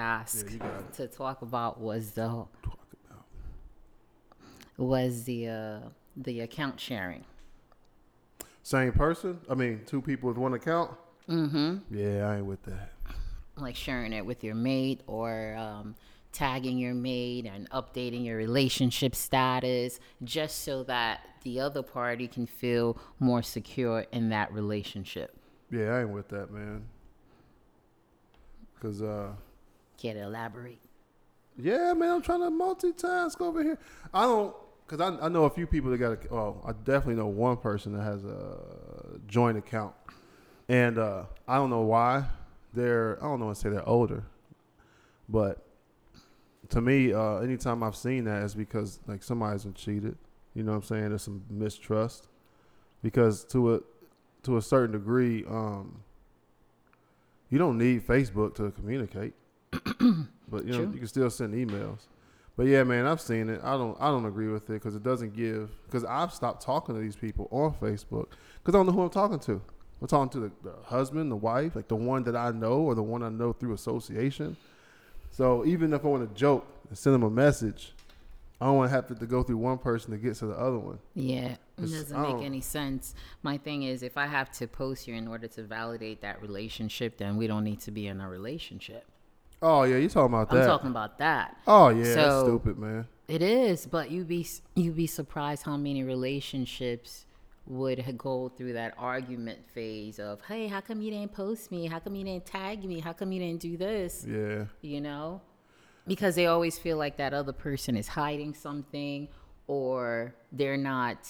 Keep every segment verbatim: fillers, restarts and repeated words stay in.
ask yeah, to talk about was the talk about. was the uh, the account sharing. Same person? I mean, two people with one account? Mm-hmm. Yeah, I ain't with that. Like sharing it with your mate or um, tagging your mate and updating your relationship status just so that the other party can feel more secure in that relationship. Yeah, I ain't with that, man. Cause uh, can't elaborate. Yeah, man, I'm trying to multitask over here. I don't, cause I I know a few people that got. A, well, I definitely know one person that has a joint account, and uh, I don't know why they're. I don't know. I say they're older, but to me, uh, anytime I've seen that, it's because like somebody's been cheated. You know what I'm saying? There's some mistrust, because to a to a certain degree. Um, You don't need Facebook to communicate, but you know True. You can still send emails. But yeah, man, I've seen it. I don't, I don't agree with it because it doesn't give. Because I've stopped talking to these people on Facebook because I don't know who I'm talking to. I'm talking to the, the husband, the wife, like the one that I know or the one I know through association. So even if I want to joke and send them a message, I don't want to have to, to go through one person to get to the other one. Yeah, it doesn't make any sense. My thing is, if I have to post you in order to validate that relationship, then we don't need to be in a relationship. Oh, yeah, you're talking about that. I'm talking about that. Oh, yeah, so, that's stupid, man. It is, but you'd be, you'd be surprised how many relationships would go through that argument phase of, hey, how come you didn't post me? How come you didn't tag me? How come you didn't do this? Yeah. You know? Because they always feel like that other person is hiding something or they're not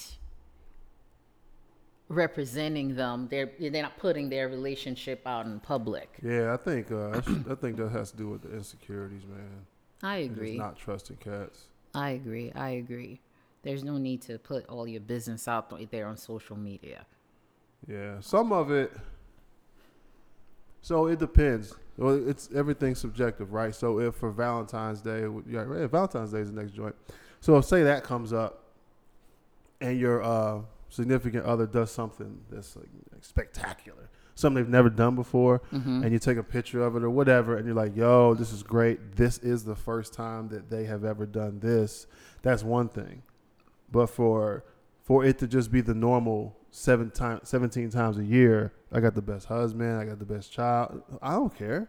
representing them. They're they're not putting their relationship out in public. Yeah, I think uh, I think that has to do with the insecurities, man. I agree. It's not trusting cats. I agree. I agree. There's no need to put all your business out there on social media. Yeah, some of it. So it depends. Well, it's everything subjective, right? So if for Valentine's Day, yeah, Valentine's Day is the next joint. So if say that comes up, and your uh, significant other does something that's like spectacular, something they've never done before, mm-hmm. and you take a picture of it or whatever, and you're like, "Yo, this is great. This is the first time that they have ever done this." That's one thing, but for for it to just be the normal. Seven times, seventeen times a year, I got the best husband, I got the best child. I don't care.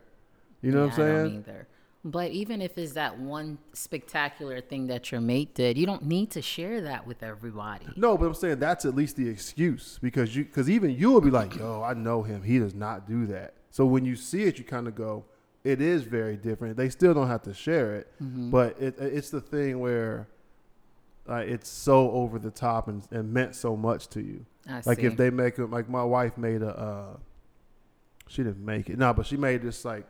You know yeah, what I'm saying? I don't either. But even if it's that one spectacular thing that your mate did, you don't need to share that with everybody. No, but I'm saying that's at least the excuse because you, because even you will be like, yo, I know him. He does not do that. So when you see it, you kind of go, it is very different. They still don't have to share it, mm-hmm. but it, it's the thing where uh, it's so over the top and, and meant so much to you. I like see. If they make it, like my wife made a, uh, she didn't make it. No, nah, but she made this like,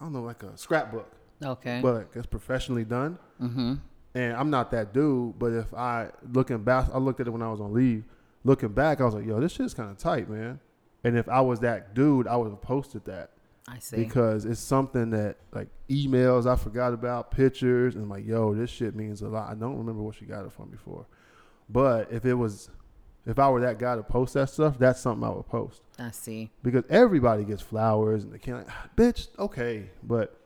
I don't know, like a scrapbook. Okay. But like, it's professionally done. Mm-hmm. And I'm not that dude, but if I, looking back, I looked at it when I was on leave. Looking back, I was like, yo, this shit's kind of tight, man. And if I was that dude, I would have posted that. I see. Because it's something that like emails I forgot about, pictures, and I'm like, yo, this shit means a lot. I don't remember what she got it from before. But if it was... If I were that guy to post that stuff, that's something I would post. I see. Because everybody gets flowers and they can't, like, bitch, okay. But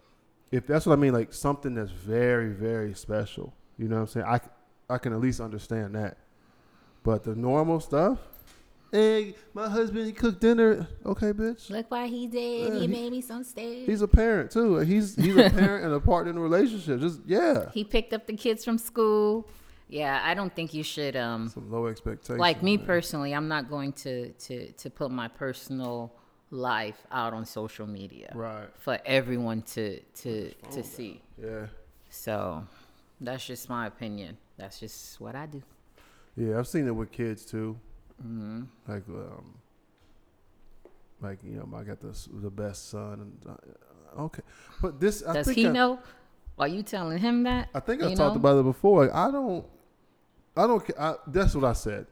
if that's what I mean, like something that's very, very special, you know what I'm saying? I, I can at least understand that. But the normal stuff, hey, my husband, he cooked dinner. Okay, bitch. Look what he did. Yeah, he, he made me some steak. He's a parent too. He's, he's a parent and a partner in a relationship. Just, yeah. He picked up the kids from school. Yeah, I don't think you should. Um, Some low expectations. Like me man. personally, I'm not going to, to, to put my personal life out on social media. Right. For everyone to to, to see. Yeah. So that's just my opinion. That's just what I do. Yeah, I've seen it with kids too. Mm-hmm. Like, um, like you know, I got the the best son. And, uh, okay, but this I does think he I, know? Are you telling him that? I think I talked know? about it before. Like, I don't. I don't I, that's what I said.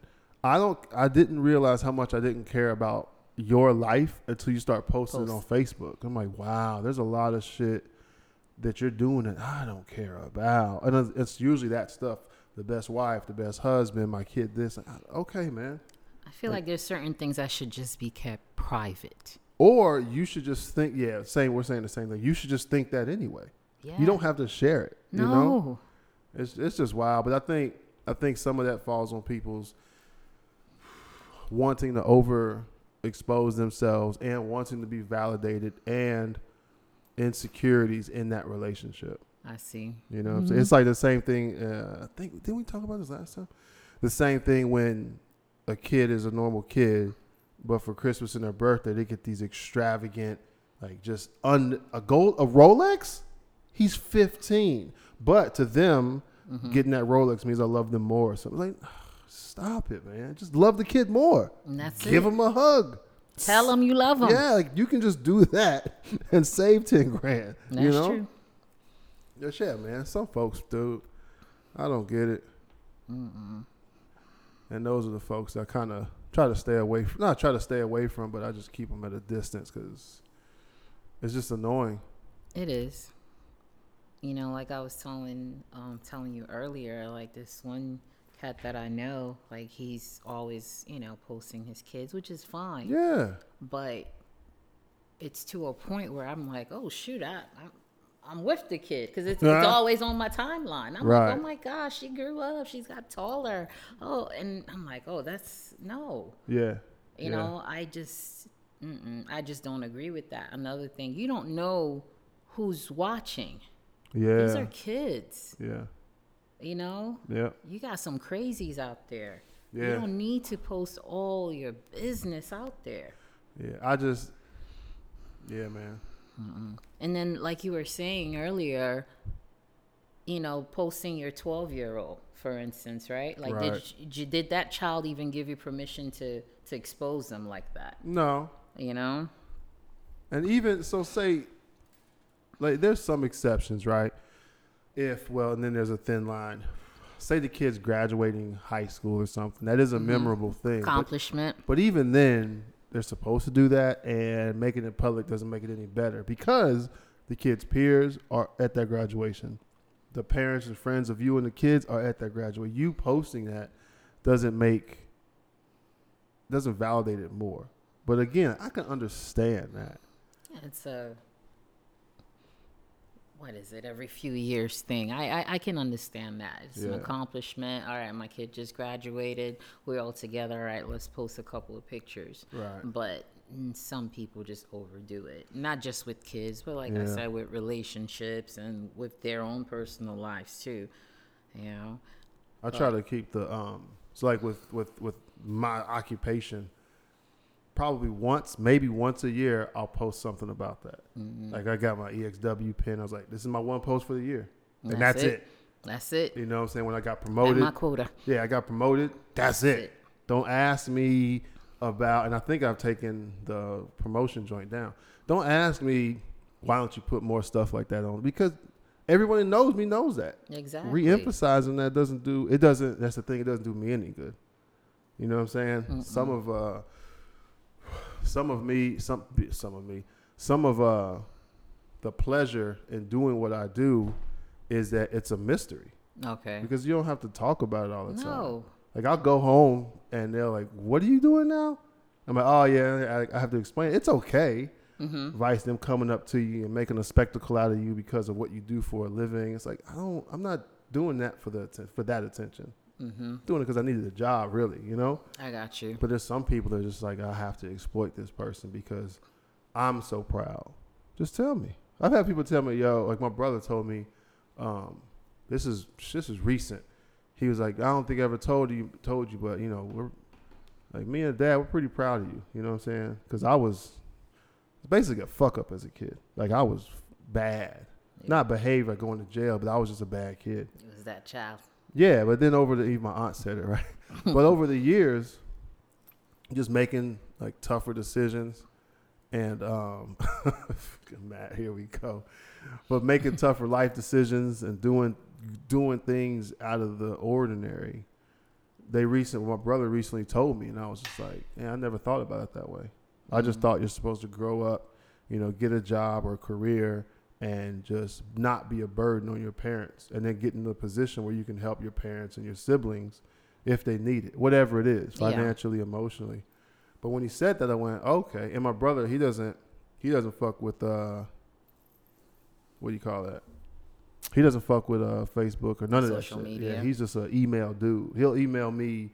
I don't I didn't realize how much I didn't care about your life until you start posting Post. it on Facebook. I'm like, wow, there's a lot of shit that you're doing that I don't care about. And it's usually that stuff, the best wife, the best husband, my kid this. Okay, man. I feel like, like there's certain things that should just be kept private. Or you should just think, yeah, same. We're saying the same thing. You should just think that anyway. Yeah. You don't have to share it. No. You know? It's it's just wild. But I think I think some of that falls on people's wanting to overexpose themselves and wanting to be validated and insecurities in that relationship. I see. You know what mm-hmm. I'm saying? It's like the same thing. Uh, I think, didn't we talk about this last time? The same thing when a kid is a normal kid, but for Christmas and their birthday, they get these extravagant, like just un, a gold, a Rolex. He's fifteen, but to them, mm-hmm. getting that Rolex means I love them more. So I'm like, oh, stop it, man. Just love the kid more. And that's Give it. Give him a hug. Tell him you love him. Yeah, like you can just do that and save ten grand. That's you know? True. That's yeah, man. Some folks, dude, I don't get it. Mm-mm. And those are the folks that I kind of try to stay away from. Not try to stay away from, but I just keep them at a distance because it's just annoying. It is. You know, like I was telling um, telling you earlier, like this one cat that I know, like he's always, you know, posting his kids, which is fine. Yeah. But it's to a point where I'm like, oh, shoot, I, I'm, I'm with the kid because it's, it's always on my timeline. I'm right. like, oh, my gosh, she grew up. She's got taller. Oh, and I'm like, oh, that's no. Yeah. You yeah. know, I just mm-mm, I just don't agree with that. Another thing, you don't know who's watching. Yeah. These are kids. Yeah. You know? Yeah. You got some crazies out there. Yeah. You don't need to post all your business out there. Yeah. I just, yeah, man. Mm-mm. And then, like you were saying earlier, you know, posting your twelve-year-old, for instance, right? Like, right. Did, you, did that child even give you permission to, to expose them like that? No. You know? And even, so say... Like, there's some exceptions, right? If, well, and then there's a thin line. Say the kid's graduating high school or something. That is a mm-hmm. memorable thing. Accomplishment. But, but even then, they're supposed to do that, and making it public doesn't make it any better because the kid's peers are at that graduation. The parents and friends of you and the kids are at that graduation. You posting that doesn't make, doesn't validate it more. But again, I can understand that. Yeah, it's a... What is it? Every few years thing. I I, I can understand that. It's yeah. an accomplishment. All right, my kid just graduated. We're all together. All right, let's post a couple of pictures. Right. But some people just overdo it. Not just with kids, but like yeah. I said, with relationships and with their own personal lives too. You know. I but, try to keep the um. It's like with with with my occupation. Probably once, maybe once a year, I'll post something about that. Mm-hmm. Like I got my E X W pin. I was like, this is my one post for the year. And, and that's, that's it. it. That's it. You know what I'm saying? When I got promoted. At my quota. Yeah, I got promoted. That's, that's it. it. Don't ask me about, and I think I've taken the promotion joint down. Don't ask me, why don't you put more stuff like that on? Because everyone that knows me knows that. Exactly. Re-emphasizing that doesn't do, it doesn't, that's the thing, it doesn't do me any good. You know what I'm saying? Mm-mm. Some of, uh, Some of me, some some of me, some of uh, the pleasure in doing what I do is that it's a mystery. Okay. Because you don't have to talk about it all the no. time. Like I'll go home and they're like, "What are you doing now?" I'm like, "Oh yeah, I, I have to explain it." It's okay. Mm-hmm. Vice them coming up to you and making a spectacle out of you because of what you do for a living. It's like I don't, I'm not doing that for the for that attention. Mm-hmm. Doing it because I needed a job, really, you know? I got you. But there's some people that are just like, I have to exploit this person because I'm so proud. Just tell me. I've had people tell me, yo, like my brother told me, um, this is this is recent. He was like, I don't think I ever told you, told you, but, you know, we're like me and dad, we're pretty proud of you. You know what I'm saying? Because I was basically a fuck up as a kid. Like I was bad. Yeah. Not behaved like going to jail, but I was just a bad kid. It was that child. Yeah, but then over the even my aunt said it, right? But over the years, just making like tougher decisions and um, Matt, here we go. But making tougher life decisions and doing doing things out of the ordinary. They recent my brother recently told me, and I was just like, yeah, I never thought about it that way. Mm-hmm. I just thought you're supposed to grow up, you know, get a job or a career. And just not be a burden on your parents, and then get in a position where you can help your parents and your siblings if they need it, whatever it is, financially, yeah. emotionally. But when he said that, I went, okay. And my brother, he doesn't, he doesn't fuck with, uh, what do you call that? He doesn't fuck with uh, Facebook or none of that shit. Social media. Yeah, he's just an email dude. He'll email me,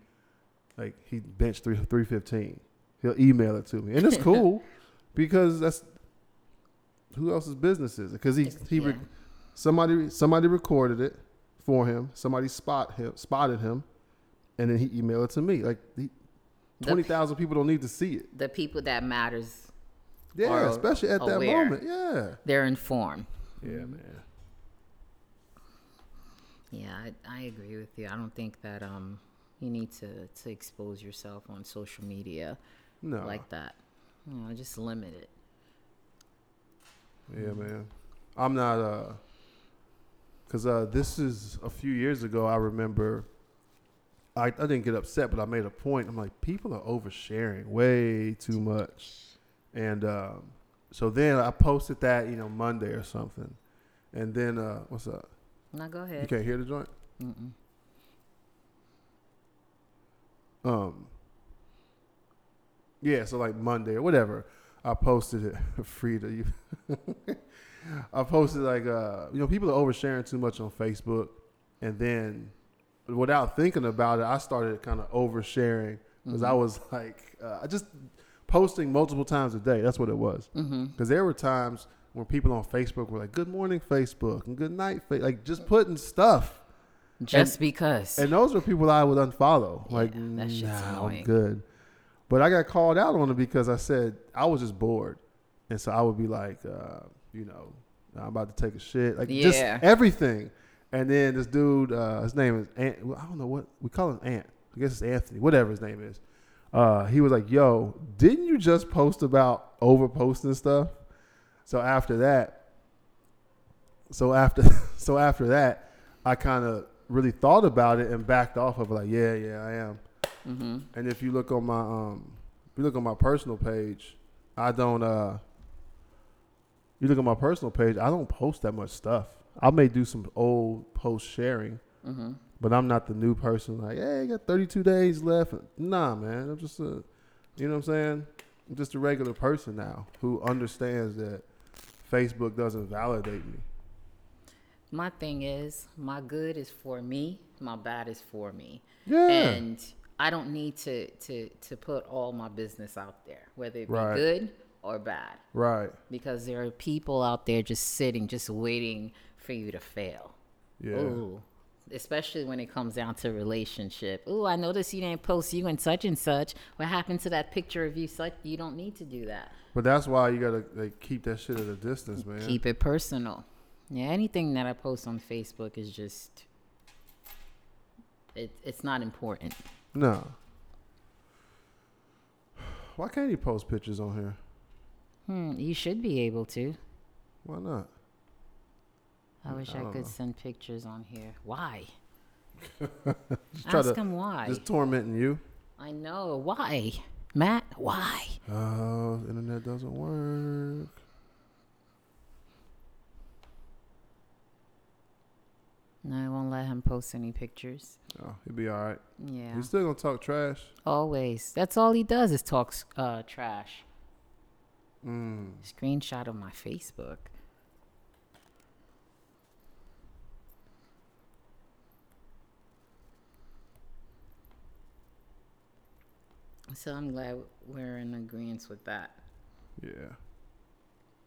like, he benched three three fifteen. He'll email it to me, and it's cool because that's who else's business is it? Because he he yeah. somebody somebody recorded it for him. Somebody spot him spotted him, and then he emailed it to me. Like he, twenty thousand people don't need to see it. The people that matters. Yeah, especially at aware. that moment. Yeah, they're informed. Yeah, man. Yeah, I, I agree with you. I don't think that um you need to, to expose yourself on social media no. like that. You know, just limit it. Yeah, man. I'm not uh, because uh, this is a few years ago. I remember I I didn't get upset, but I made a point. I'm like, people are oversharing way too much, and um, so then I posted that you know Monday or something, and then uh, what's up? Now go ahead. You can't hear the joint? Mm-mm. Um. Yeah, so like Monday or whatever, I posted it. Frida, you. I posted like uh, you know, people are oversharing too much on Facebook, and then without thinking about it, I started kind of oversharing because mm-hmm. I was like, I uh, just posting multiple times a day. That's what it was. Because mm-hmm. there were times when people on Facebook were like, good morning, Facebook, and good night, Fa-. Like just putting stuff. Just and, because. And those were people I would unfollow. Yeah, like, that shit's nah, annoying. I'm good. But I got called out on it because I said I was just bored. And so I would be like, uh, you know, I'm about to take a shit. Like yeah. just everything. And then this dude, uh, his name is, Ant, I don't know what, we call him Ant. I guess it's Anthony, whatever his name is. Uh, he was like, yo, didn't you just post about overposting stuff? So after that, so after, so after that, I kind of really thought about it and backed off of it. Like, yeah, yeah, I am. Mm-hmm. And if you look on my, um, if you look on my personal page, I don't, uh, you look at my personal page, I don't post that much stuff. I may do some old post sharing, mm-hmm. but I'm not the new person. Like, hey, I got thirty-two days left. Nah, man. I'm just a, you know what I'm saying? I'm just a regular person now who understands that Facebook doesn't validate me. My thing is, my good is for me, my bad is for me. Yeah. And I don't need to to to put all my business out there, whether it be right. good or bad. Right. Because there are people out there just sitting, just waiting for you to fail. Yeah. Ooh. Especially when it comes down to relationship. Ooh, I noticed you didn't post you and such and such. What happened to that picture of you such? You don't need to do that. But that's why you gotta like, keep that shit at a distance, man. Keep it personal. Yeah, anything that I post on Facebook is just, it, it's not important. No. Why can't you post pictures on here? Hmm, you should be able to. Why not? I wish I, I could know. send pictures on here. Why? Ask him why. Just tormenting you. I know. Why? Matt, why? Oh, uh, the internet doesn't work. No, I won't let him post any pictures. Oh, he'll be all right. Yeah. He's still going to talk trash. Always. That's all he does is talk uh, trash. Mm. Screenshot of my Facebook. So I'm glad we're in agreement with that. Yeah.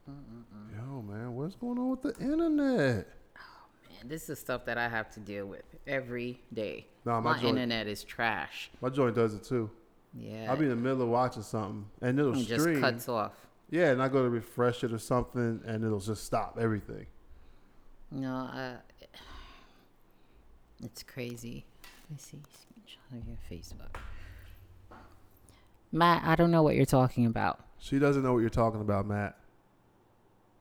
Mm-mm-mm. Yo, man, what's going on with the internet? This is stuff that I have to deal with every day. Nah, my my joint, internet is trash. My joint does it too. Yeah. I'll be in the middle of watching something and it'll it stream. Just cuts off. Yeah, and I go to refresh it or something and it'll just stop everything. No, uh, it's crazy. Let me see. Screenshot of your Facebook. Matt, I don't know what you're talking about. She doesn't know what you're talking about, Matt.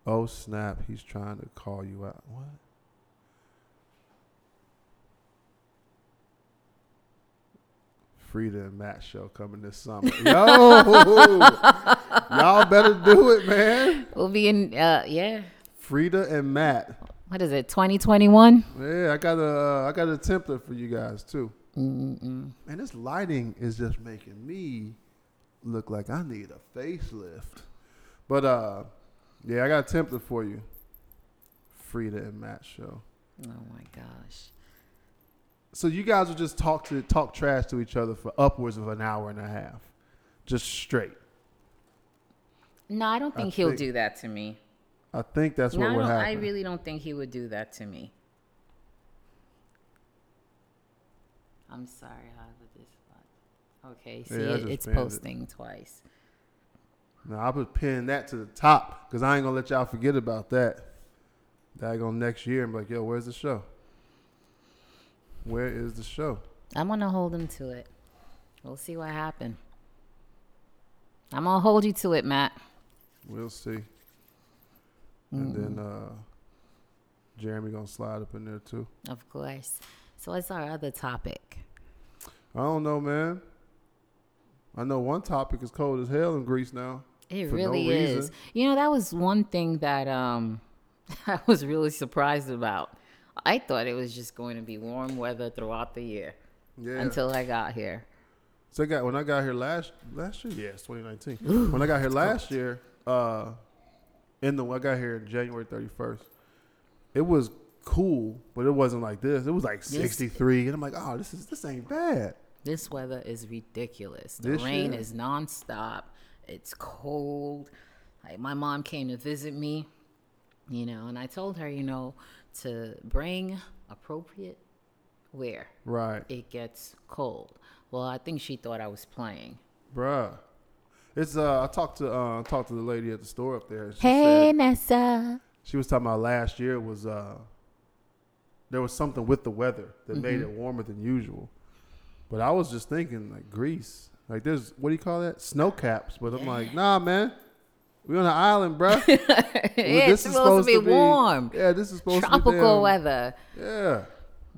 Oh, snap. He's trying to call you out. What? Frida and Matt show coming this summer. Yo, y'all better do it, man. We'll be in, uh, yeah. Frida and Matt. What is it, twenty twenty-one? Yeah, I got a, I got a template for you guys too. Mm-mm. And this lighting is just making me look like I need a facelift. But uh, yeah, I got a template for you. Frida and Matt show. Oh my gosh. So you guys would just talk to talk trash to each other for upwards of an hour and a half, just straight. No, I don't think I he'll think, do that to me. I think that's what no, would happen. I really don't think he would do that to me. I'm sorry, how did this? Okay, see, yeah, it, it's posting it. Twice. Now I would pin that to the top because I ain't gonna let y'all forget about that. Daggone next year and be like, yo, where's the show? Where is the show? I'm gonna hold him to it. We'll see what happens. I'm gonna hold you to it, Matt. We'll see. And mm. then uh, Jeremy gonna slide up in there too. Of course. So what's our other topic? I don't know, man. I know one topic is cold as hell in Greece now. It really is. You know, that was one thing that um, I was really surprised about. I thought it was just going to be warm weather throughout the year. Yeah. Until I got here. So I got when I got here last last year, yes, twenty nineteen. Ooh, when I got here last cold. year, uh, in the I got here January thirty-first. It was cool, but it wasn't like this. It was like sixty-three, this, and I'm like, oh, this is this ain't bad. This weather is ridiculous. The this rain year. is nonstop. It's cold. Like my mom came to visit me, you know, and I told her, you know, to bring appropriate wear. Right. It gets cold. Well, I think she thought I was playing. Bruh. It's uh I talked to uh talked to the lady at the store up there. She hey said, Nessa. She was talking about last year was uh there was something with the weather that mm-hmm. made it warmer than usual. But I was just thinking, like, Greece. Like, there's, what do you call that? Snow caps. But I'm yeah. like, nah, man. We on an island, bro. yeah, it's supposed, supposed to be, to be warm. Yeah, this is supposed Tropical to be Tropical weather. Yeah.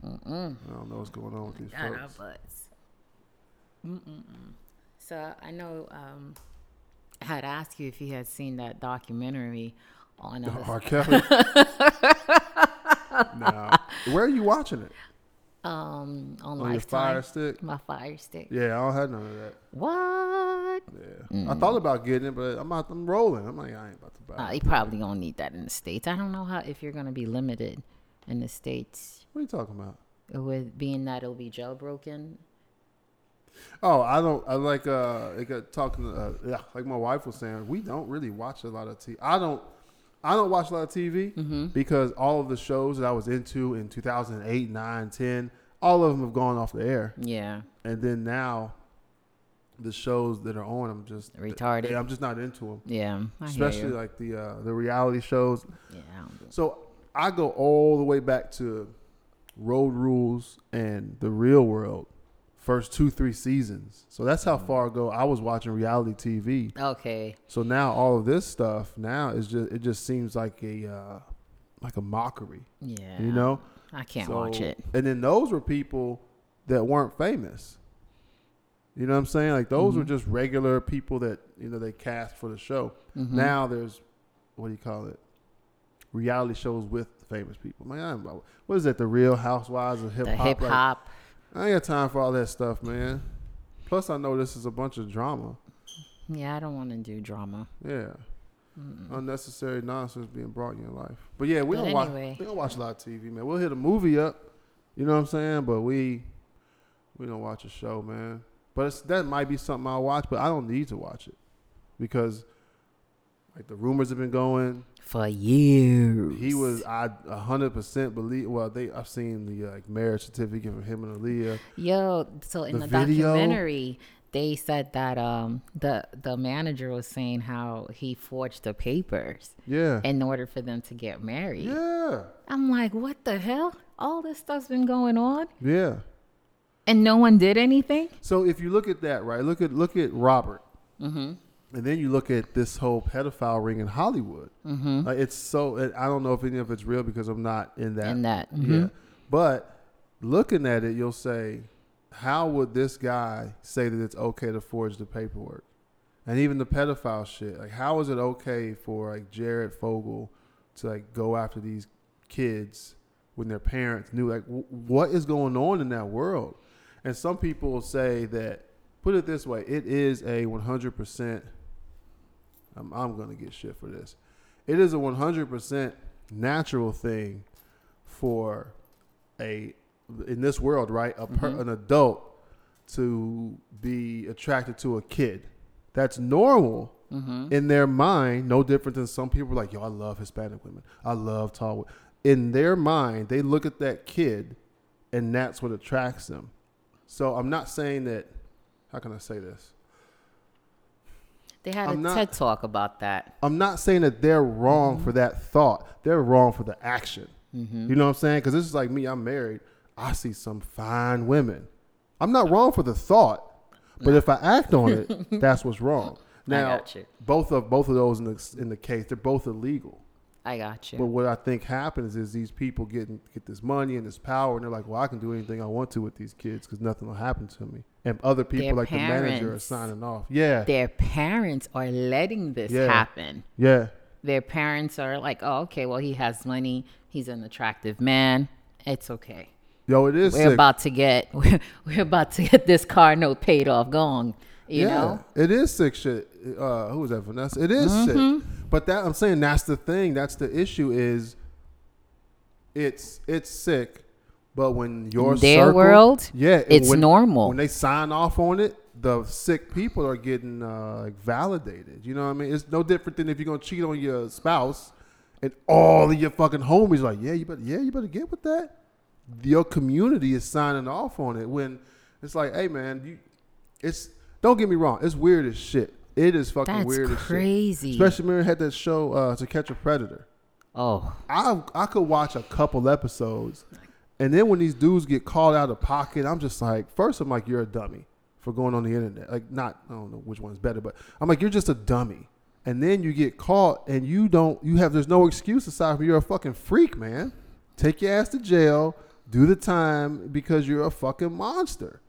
Mm-mm. I don't know what's going on with these I folks. Know, but... So, I know um, I had asked you if you had seen that documentary on... The R. Kelly? Nah. Where are you watching it? Um, on, on Lifetime. Your Fire Stick? My Fire Stick. Yeah, I don't have none of that. What? Yeah. Mm. I thought about getting it, but I'm out, I'm rolling. I'm like, I ain't about to buy uh, it. You probably don't need that in the States. I don't know how if you're going to be limited in the States. What are you talking about? With being that it'll be jailbroken. Oh, I don't, I like, uh, like talking, uh, yeah, like my wife was saying, we don't really watch a lot of T V. I don't. I don't watch a lot of T V mm-hmm. because all of the shows that I was into in two thousand eight, nine, ten, all of them have gone off the air. Yeah. And then now the shows that are on, I'm just retarded. I'm just not into them. Yeah. I Especially hear you. Like the, uh, the reality shows. Yeah. I don't do so I go all the way back to Road Rules and The Real World. First two, three seasons. So that's how far ago I was watching reality T V. Okay. So now all of this stuff now is just it just seems like a uh, like a mockery. Yeah. You know? I can't so, watch it. And then those were people that weren't famous. You know what I'm saying? Like those mm-hmm. were just regular people that, you know, they cast for the show. Mm-hmm. Now there's what do you call it? Reality shows with famous people. Man, I don't know. What is that? The Real Housewives of Hip Hop. The Hip Hop. Like, I ain't got time for all that stuff, man. Plus, I know this is a bunch of drama. Yeah, I don't want to do drama. Yeah. Mm-mm. Unnecessary nonsense being brought in your life. But yeah, we but don't anyway. watch we don't watch a lot of T V, man. We'll hit a movie up, you know what I'm saying? But we we don't watch a show, man. But it's, that might be something I'll watch, but I don't need to watch it because like the rumors have been going. For years. He was, I one hundred percent believe, well, they I've seen the like marriage certificate from him and Aaliyah. Yo, so in the, the documentary, they said that um the, the manager was saying how he forged the papers. Yeah. In order for them to get married. Yeah. I'm like, what the hell? All this stuff's been going on? Yeah. And no one did anything? So if you look at that, right, look at, look at Robert. Mm-hmm. And then you look at this whole pedophile ring in Hollywood. Mm-hmm. Like it's so, I don't know if any of it's real because I'm not in that. In that. Mm-hmm. Yeah. But looking at it, you'll say, how would this guy say that it's okay to forge the paperwork? And even the pedophile shit. Like, how is it okay for like Jared Fogle to like go after these kids when their parents knew? Like, w- what is going on in that world? And some people say that put it this way, it is a one hundred percent, I'm, I'm going to get shit for this. It is a one hundred percent natural thing for a, in this world, right, a per, mm-hmm. an adult to be attracted to a kid. That's normal mm-hmm. in their mind, no different than some people like, yo, I love Hispanic women. I love tall women. In their mind, they look at that kid and that's what attracts them. So I'm not saying that, how can I say this? They had I'm a not, TED Talk about that. I'm not saying that they're wrong mm-hmm. for that thought. They're wrong for the action. Mm-hmm. You know what I'm saying? Because this is like me, I'm married. I see some fine women. I'm not wrong for the thought, but no. if I act on it, that's what's wrong. Now, I got you. both of both of those in the in the case, they're both illegal. I got you. But what I think happens is these people get get this money and this power, and they're like, "Well, I can do anything I want to with these kids because nothing will happen to me." And other people, their like parents, the manager, are signing off. Yeah, their parents are letting this yeah. happen. Yeah, their parents are like, "Oh, okay. Well, he has money. He's an attractive man. It's okay." Yo, it is. We're sick. about to get. We're, we're about to get this car note paid off. Gone. You yeah, know? It is sick shit. Uh, who was that, Vanessa? It is mm-hmm. sick. But that I'm saying that's the thing. That's the issue. Is it's it's sick. But when your In their circle, world, yeah, it's when, normal. When they sign off on it, the sick people are getting uh, validated. You know what I mean? It's no different than if you're gonna cheat on your spouse, and all of your fucking homies are like, yeah, you better, yeah, you better get with that. Your community is signing off on it when it's like, hey man, you, it's. Don't get me wrong. It's weird as shit. It is fucking That's weird as crazy. shit. Especially when we had that show uh, To Catch a Predator. Oh. I I could watch a couple episodes. And then when these dudes get called out of pocket, I'm just like, first I'm like, you're a dummy for going on the internet. Like not, I don't know which one's better, but I'm like, you're just a dummy. And then you get caught and you don't, you have, there's no excuse aside from you're a fucking freak, man. Take your ass to jail. Do the time because you're a fucking monster.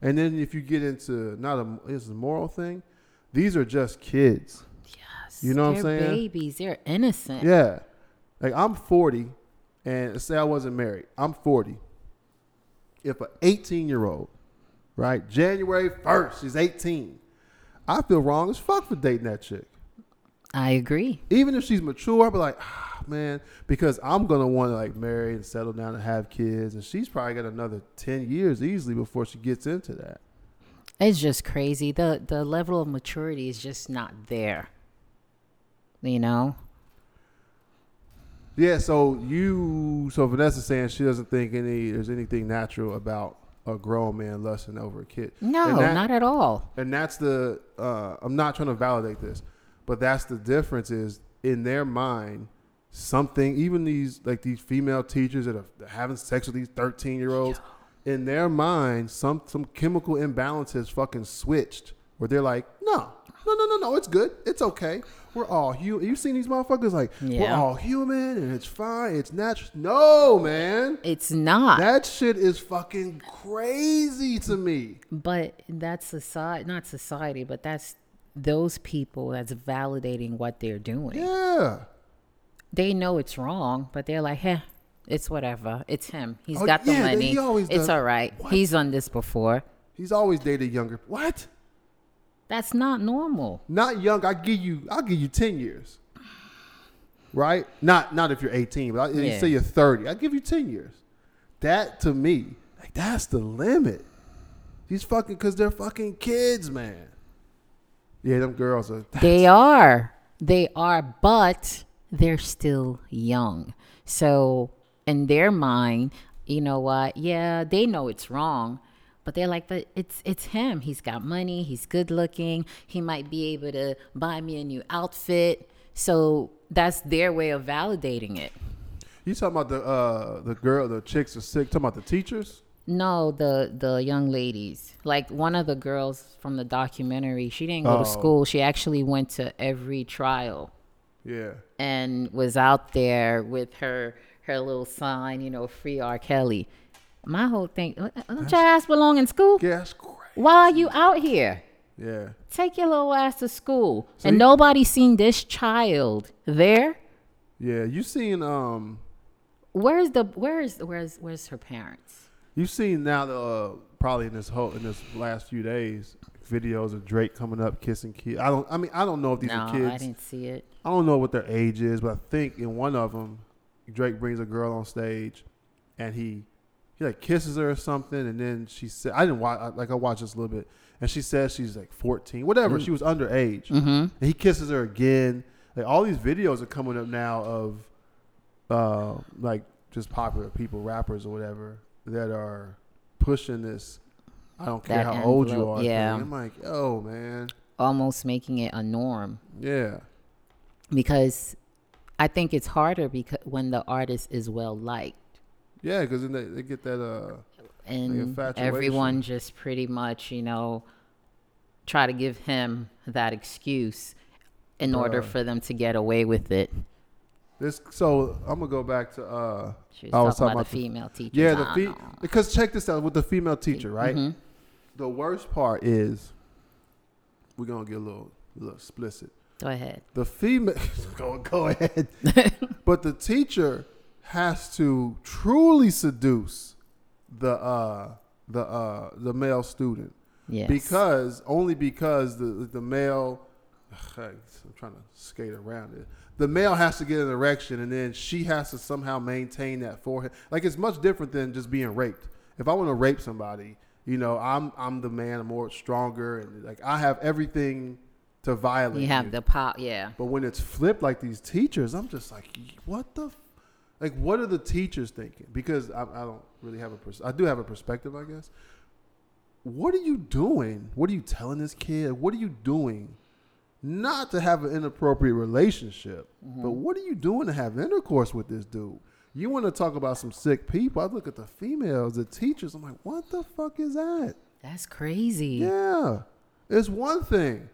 And then if you get into not a it's a moral thing, these are just kids. Yes, you know what I'm saying? They're babies. They're innocent. Yeah, like I'm forty, and say I wasn't married. I'm forty. If an eighteen year old, right, January first, she's eighteen. I feel wrong as fuck for dating that chick. I agree. Even if she's mature, I'll be like, ah, man, because I'm going to want to like marry and settle down and have kids. And she's probably got another ten years easily before she gets into that. It's just crazy. The the level of maturity is just not there, you know? Yeah. So you, so Vanessa's saying she doesn't think any, there's anything natural about a grown man lusting over a kid. No, that, not at all. And that's the, uh, I'm not trying to validate this. But that's the difference is in their mind, something, even these like these female teachers that are having sex with these thirteen year olds, in their mind, some some chemical imbalance has fucking switched where they're like, no, no, no, no, no, it's good. It's okay. We're all human. You've seen these motherfuckers like, yeah. we're all human and it's fine. It's natural. No, man. It's not. That shit is fucking crazy to me. But that's society, not society, but that's those people that's validating what they're doing. Yeah. They know it's wrong, but they're like, "Hey, it's whatever. It's him. He's oh, got the yeah, money. He always it's done. All right. What? He's done this before. He's always dated younger." What? That's not normal. Not young. I give you I'll give you ten years. Right? Not not if you're eighteen, but I, yeah. you say you're thirty. I give you ten years. That to me, like that's the limit. These fucking cuz they're fucking kids, man. Yeah, them girls are. They are. They are, but they're still young. So in their mind, you know what? Yeah, they know it's wrong, but they're like, but it's it's him. He's got money. He's good looking. He might be able to buy me a new outfit. So that's their way of validating it. You talking about the uh, the girl, the chicks are sick. Talking about the teachers? No, the, the young ladies. Like one of the girls from the documentary, she didn't go oh. to school. She actually went to every trial. Yeah. And was out there with her her little sign, you know, free R. Kelly. My whole thing, don't that's, your ass belong in school? Yeah, that's crazy. Why are you out here? Yeah. Take your little ass to school. So and you, nobody seen this child there. Yeah, you seen um Where's the where's where's where's her parents? You've seen now the uh, probably in this whole in this last few days videos of Drake coming up kissing kids. I don't. I mean, I don't know if these no, are kids. No, I didn't see it. I don't know what their age is, but I think in one of them, Drake brings a girl on stage, and he he like kisses her or something, and then she said, "I didn't watch. Like I watched this a little bit," and she says she's like fourteen, whatever. Mm-hmm. She was underage, mm-hmm. and he kisses her again. Like all these videos are coming up now of, uh, like just popular people, rappers or whatever, that are pushing this. I don't care that how envelope, old you are. Yeah. I'm like, oh man, almost making it a norm. Yeah, because I think it's harder because when the artist is well liked. Yeah, because then they, they get that uh, and like everyone just pretty much, you know, try to give him that excuse in uh, order for them to get away with it. This so I'm gonna go back to uh, she was I was talking about, about the female teacher. Yeah, the fe- because check this out with the female teacher, right? Mm-hmm. The worst part is we're gonna get a little, a little explicit. Go ahead. The female, go go ahead. But the teacher has to truly seduce the uh, the uh, the male student. Yes. Because only because the the male. Ugh, I'm trying to skate around it. The male has to get an erection, and then she has to somehow maintain that for him. Like, it's much different than just being raped. If I want to rape somebody, you know, I'm I'm the man, I'm more stronger, and like I have everything to violate. You have you. the power, yeah. But when it's flipped, like these teachers, I'm just like, what the, f-? like, what are the teachers thinking? Because I, I don't really have a, pers- I do have a perspective, I guess. What are you doing? What are you telling this kid? What are you doing? Not to have an inappropriate relationship, mm-hmm. but what are you doing to have intercourse with this dude? You want to talk about some sick people? I look at the females, the teachers. I'm like, what the fuck is that? That's crazy. Yeah. It's one thing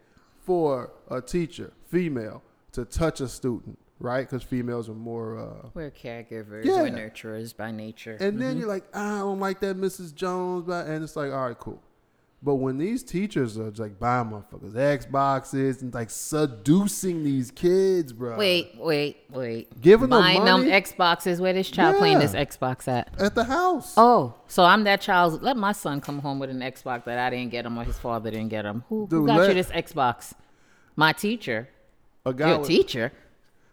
for a teacher, female, to touch a student, right? Because females are more... Uh, we're caregivers. Yeah. We're nurturers by nature. And mm-hmm. then you're like, ah, I don't like that, Missus Jones. And it's like, all right, cool. But when these teachers are just like buying motherfuckers Xboxes and like seducing these kids, bro. Wait, wait, wait. Giving them money. Buying them Xboxes. Where this child yeah. playing this Xbox at? At the house. Oh, so I'm that child. Let my son come home with an Xbox that I didn't get him or his father didn't get him. Who, Dude, who got let, you this Xbox? My teacher. A guy. Your with, teacher.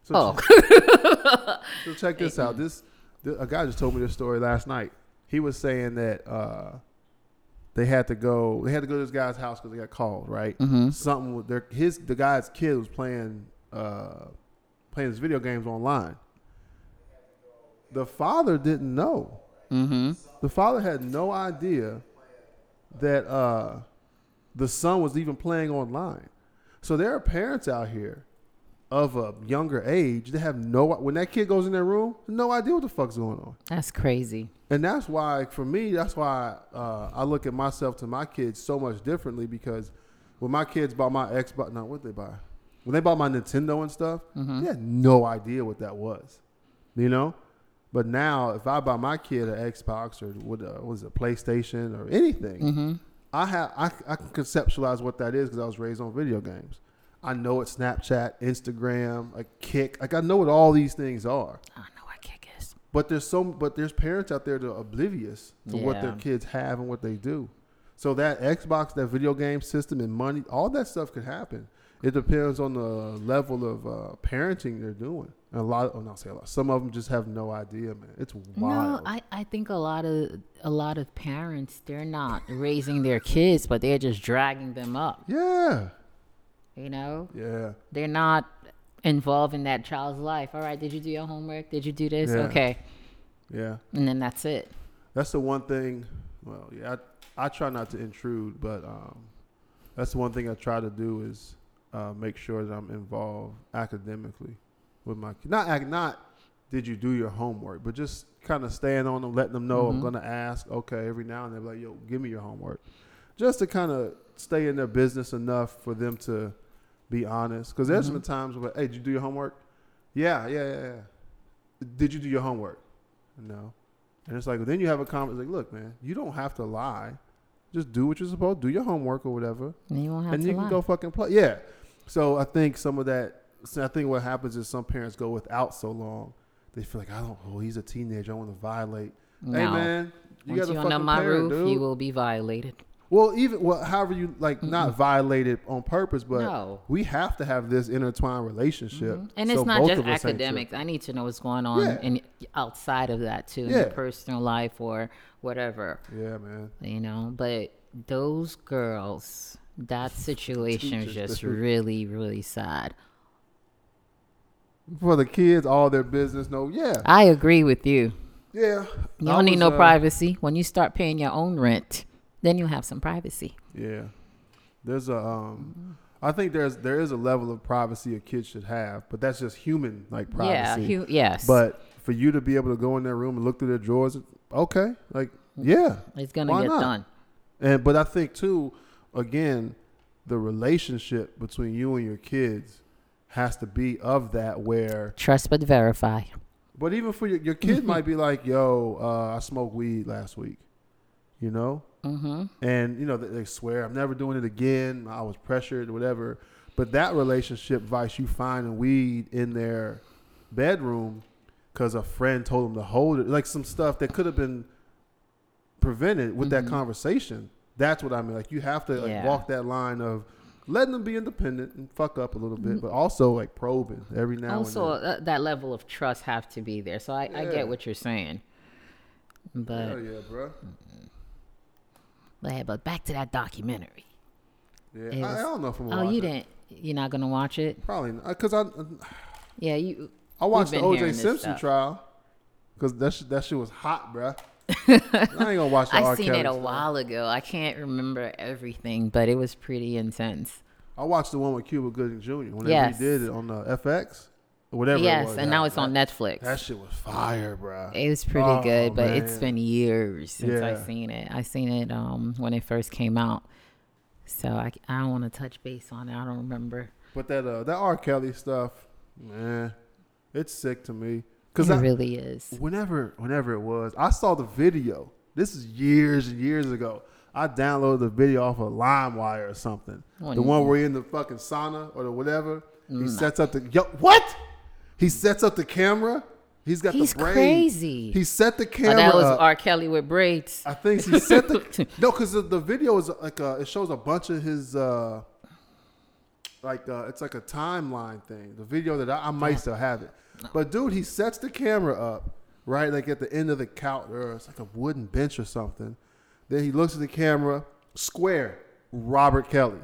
So oh. Check, so check this out. This, this a guy just told me this story last night. He was saying that. Uh, They had to go. They had to go to this guy's house because they got called, right? Mm-hmm. Something with their his the guy's kid was playing uh, playing his video games online. The father didn't know. Mm-hmm. The father had no idea that uh, the son was even playing online. So there are parents out here of a younger age that have no when that kid goes in their room, no idea what the fuck's going on. That's crazy. And that's why, for me, that's why uh, I look at myself to my kids so much differently because when my kids bought my Xbox, no, what did they buy? When they bought my Nintendo and stuff, mm-hmm. they had no idea what that was, you know? But now, if I buy my kid an Xbox or what, uh, what is it, a PlayStation or anything, mm-hmm. I have I, I can conceptualize what that is because I was raised on video games. I know what Snapchat, Instagram, a Kik, like I know what all these things are. I know what Kik is. But there's so, but there's parents out there that are oblivious to yeah. what their kids have and what they do. So that Xbox, that video game system and money, all that stuff could happen. It depends on the level of uh, parenting they're doing. And a lot, oh, not say a lot. Some of them just have no idea, man. It's wild. No, I, I think a lot of a lot of parents, they're not raising their kids, but they're just dragging them up. Yeah. You know? Yeah. They're not involved in that child's life. All right, did you do your homework? Did you do this? Yeah. Okay. Yeah. And then that's it. That's the one thing. Well, yeah, I, I try not to intrude, but um, that's the one thing I try to do is uh, make sure that I'm involved academically with my kids. Not, not did you do your homework, but just kind of staying on them, letting them know mm-hmm. I'm going to ask. Okay, every now and then, like, yo, give me your homework. Just to kind of stay in their business enough for them to be honest. Because there's mm-hmm. been times where, hey, did you do your homework? Yeah, yeah, yeah, yeah. Did you do your homework? No. And it's like, well, then you have a comment like, look, man, you don't have to lie. Just do what you're supposed to. Do your homework or whatever. And you won't have and to And you lie. Can go fucking play. Yeah. So I think some of that, I think what happens is some parents go without so long. They feel like, I don't, oh, he's a teenager. I want to violate. No. Hey, man, You Once you're under my parent, roof, dude. You will be violated. Well, even well, however you like, mm-hmm. not violated on purpose, but no. we have to have this intertwined relationship. Mm-hmm. And so it's not just academics. I need to know what's going on yeah. in, outside of that too, yeah. in your personal life or whatever. Yeah, man. You know, but those girls, that situation is just really, really sad. For the kids, all their business. No, yeah. I agree with you. Yeah. You don't need no uh, privacy. When you start paying your own rent, then you'll have some privacy. Yeah. There's a, um, mm-hmm. I think there's, there is a level of privacy a kid should have, but that's just human like privacy. Yeah. Hu- yes. But for you to be able to go in their room and look through their drawers. Okay. Like, yeah. It's going to get not? done. And, but I think too, again, the relationship between you and your kids has to be of that where trust, but verify. But even for your, your kid might be like, yo, uh, I smoked weed last week, you know? Mm-hmm. And, you know, they, they swear, I'm never doing it again. I was pressured, whatever. But that relationship vice, you finding weed in their bedroom because a friend told them to hold it. Like some stuff that could have been prevented with mm-hmm. that conversation. That's what I mean. Like you have to like, yeah. walk that line of letting them be independent and fuck up a little bit, but also like probing every now also, and then. Also, that level of trust have to be there. So I, yeah. I get what you're saying. But hell yeah, bro. But, but back to that documentary. Yeah, was, I, I don't know if I'm gonna oh, watch you it. didn't. You're not gonna watch it? Probably not, cause I. Yeah, you. I watched the O J. Simpson trial, cause that shit, that shit was hot, bro. I ain't gonna watch the I R. seen Kelly it a stuff. while ago. I can't remember everything, but it was pretty intense. I watched the one with Cuba Gooding Junior whenever yes. he did it on the F X or whatever. Yes, it was. and now that, it's that, on Netflix. That shit was fire, bro. It was pretty oh, good, but man. it's been years since yeah. I seen it. I seen it um, when it first came out, so I, I don't want to touch base on it. I don't remember. But that uh, that R. Kelly stuff, man, it's sick to me. Cause it I, really is. Whenever, whenever it was, I saw the video. This is years and years ago. I downloaded the video off of LimeWire or something. Oh, the no. one where you're in the fucking sauna or the whatever. Mm. He sets up the yo, what? He sets up the camera. He's got He's the braids. He's crazy. He set the camera. Oh, that was up. R. Kelly with braids. I think he set the no, because the, the video is like a, it shows a bunch of his. Uh, Like uh, it's like a timeline thing. The video that I, I might yeah. still have it, no. but dude, he sets the camera up right, like at the end of the couch, or it's like a wooden bench or something. Then he looks at the camera, square, Robert Kelly.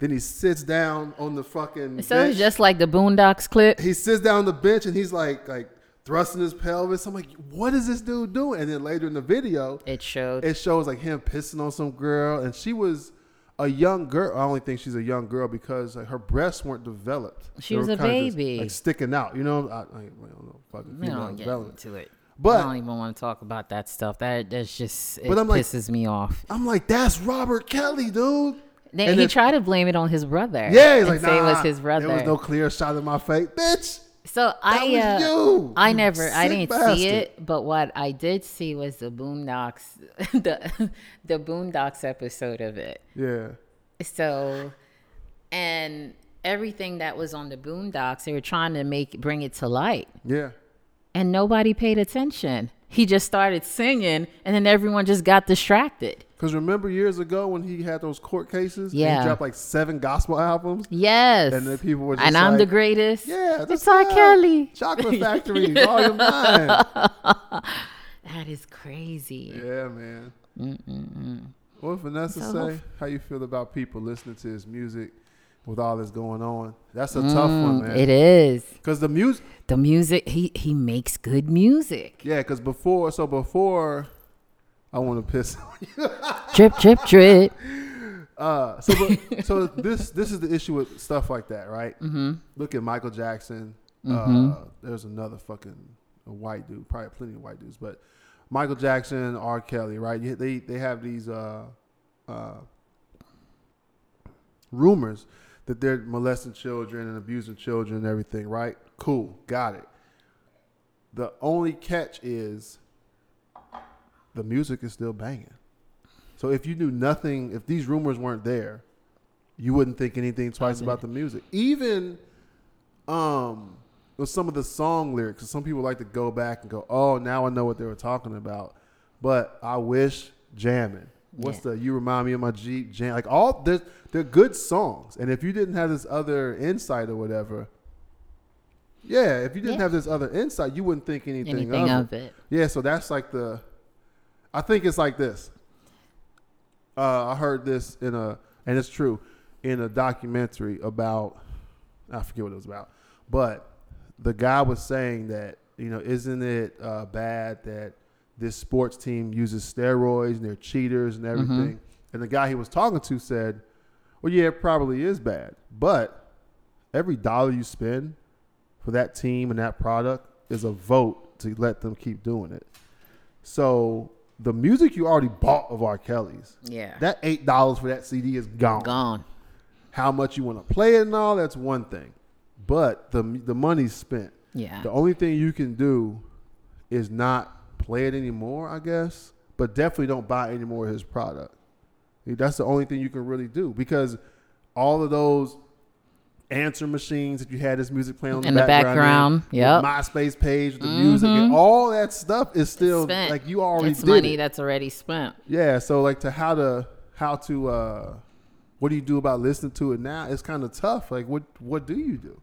Then he sits down on the fucking. So bench. It's just like the Boondocks clip. He sits down on the bench and he's like, like thrusting his pelvis. I'm like, what is this dude doing? And then later in the video, it showed. It shows like him pissing on some girl, and she was. A young girl. I only think she's a young girl because like, her breasts weren't developed. She they was a baby, just, like sticking out. You know, I, I, I don't know. Fucking we don't get into it. But I don't even want to talk about that stuff. That that's just it pisses like, me off. I'm like, that's Robert Kelly, dude. Then and he then, tried to blame it on his brother. Yeah, he's like, nah, it was his brother. There was no clear shot in my face, bitch. So I, that was uh, you, I you never, I didn't bastard. see it, but what I did see was the Boondocks, the the Boondocks episode of it. Yeah. So, and everything that was on the Boondocks, they were trying to make bring it to light. Yeah. And nobody paid attention. He just started singing, and then everyone just got distracted. Because remember years ago when he had those court cases? Yeah. He dropped like seven gospel albums? Yes. And then people were just and like. And I'm the greatest. Yeah. That's it's R. Kelly. Chocolate Factory. Volume nine. That is crazy. Yeah, man. Mm-mm-mm. What well, Vanessa so, say? How you feel about people listening to his music with all that's going on? That's a mm, tough one, man. It is. Because the music. The music. He, he makes good music. Yeah, because before. So before. I want to piss on you. Drip, drip, drip. Uh, so, but, so this this is the issue with stuff like that, right? Mm-hmm. Look at Michael Jackson. Mm-hmm. Uh, there's another fucking a white dude, probably plenty of white dudes, but Michael Jackson, R. Kelly, right? They they have these uh, uh, rumors that they're molesting children and abusing children and everything, right? Cool, got it. The only catch is. The music is still banging. So if you knew nothing, if these rumors weren't there, you wouldn't think anything twice about the music. Even um, with some of the song lyrics, some people like to go back and go, oh, now I know what they were talking about. But I wish jamming. What's yeah. the You Remind Me of My Jeep jam? Like all they're, they're good songs. And if you didn't have this other insight or whatever, yeah, if you didn't yeah. have this other insight, you wouldn't think anything, anything of, of it. it. Yeah, so that's like the. I think it's like this. Uh, I heard this in a, and it's true, in a documentary about, I forget what it was about, but the guy was saying that, you know, isn't it uh, bad that this sports team uses steroids and they're cheaters and everything? Mm-hmm. And the guy he was talking to said, well, yeah, it probably is bad, but every dollar you spend for that team and that product is a vote to let them keep doing it. So the music you already bought of R. Kelly's, yeah, that eight dollars for that C D is gone. Gone. How much you want to play it and all, that's one thing. But the the money's spent. Yeah. The only thing you can do is not play it anymore, I guess, but definitely don't buy any more of his product. That's the only thing you can really do, because all of those answer machines that you had this music playing on in the, the background, background yeah, MySpace page with the mm-hmm. music and all that stuff is still spent. Like you already it's did money it. That's already spent. Yeah, so like to how to how to uh, what do you do about listening to it now? It's kind of tough. Like what what do you do?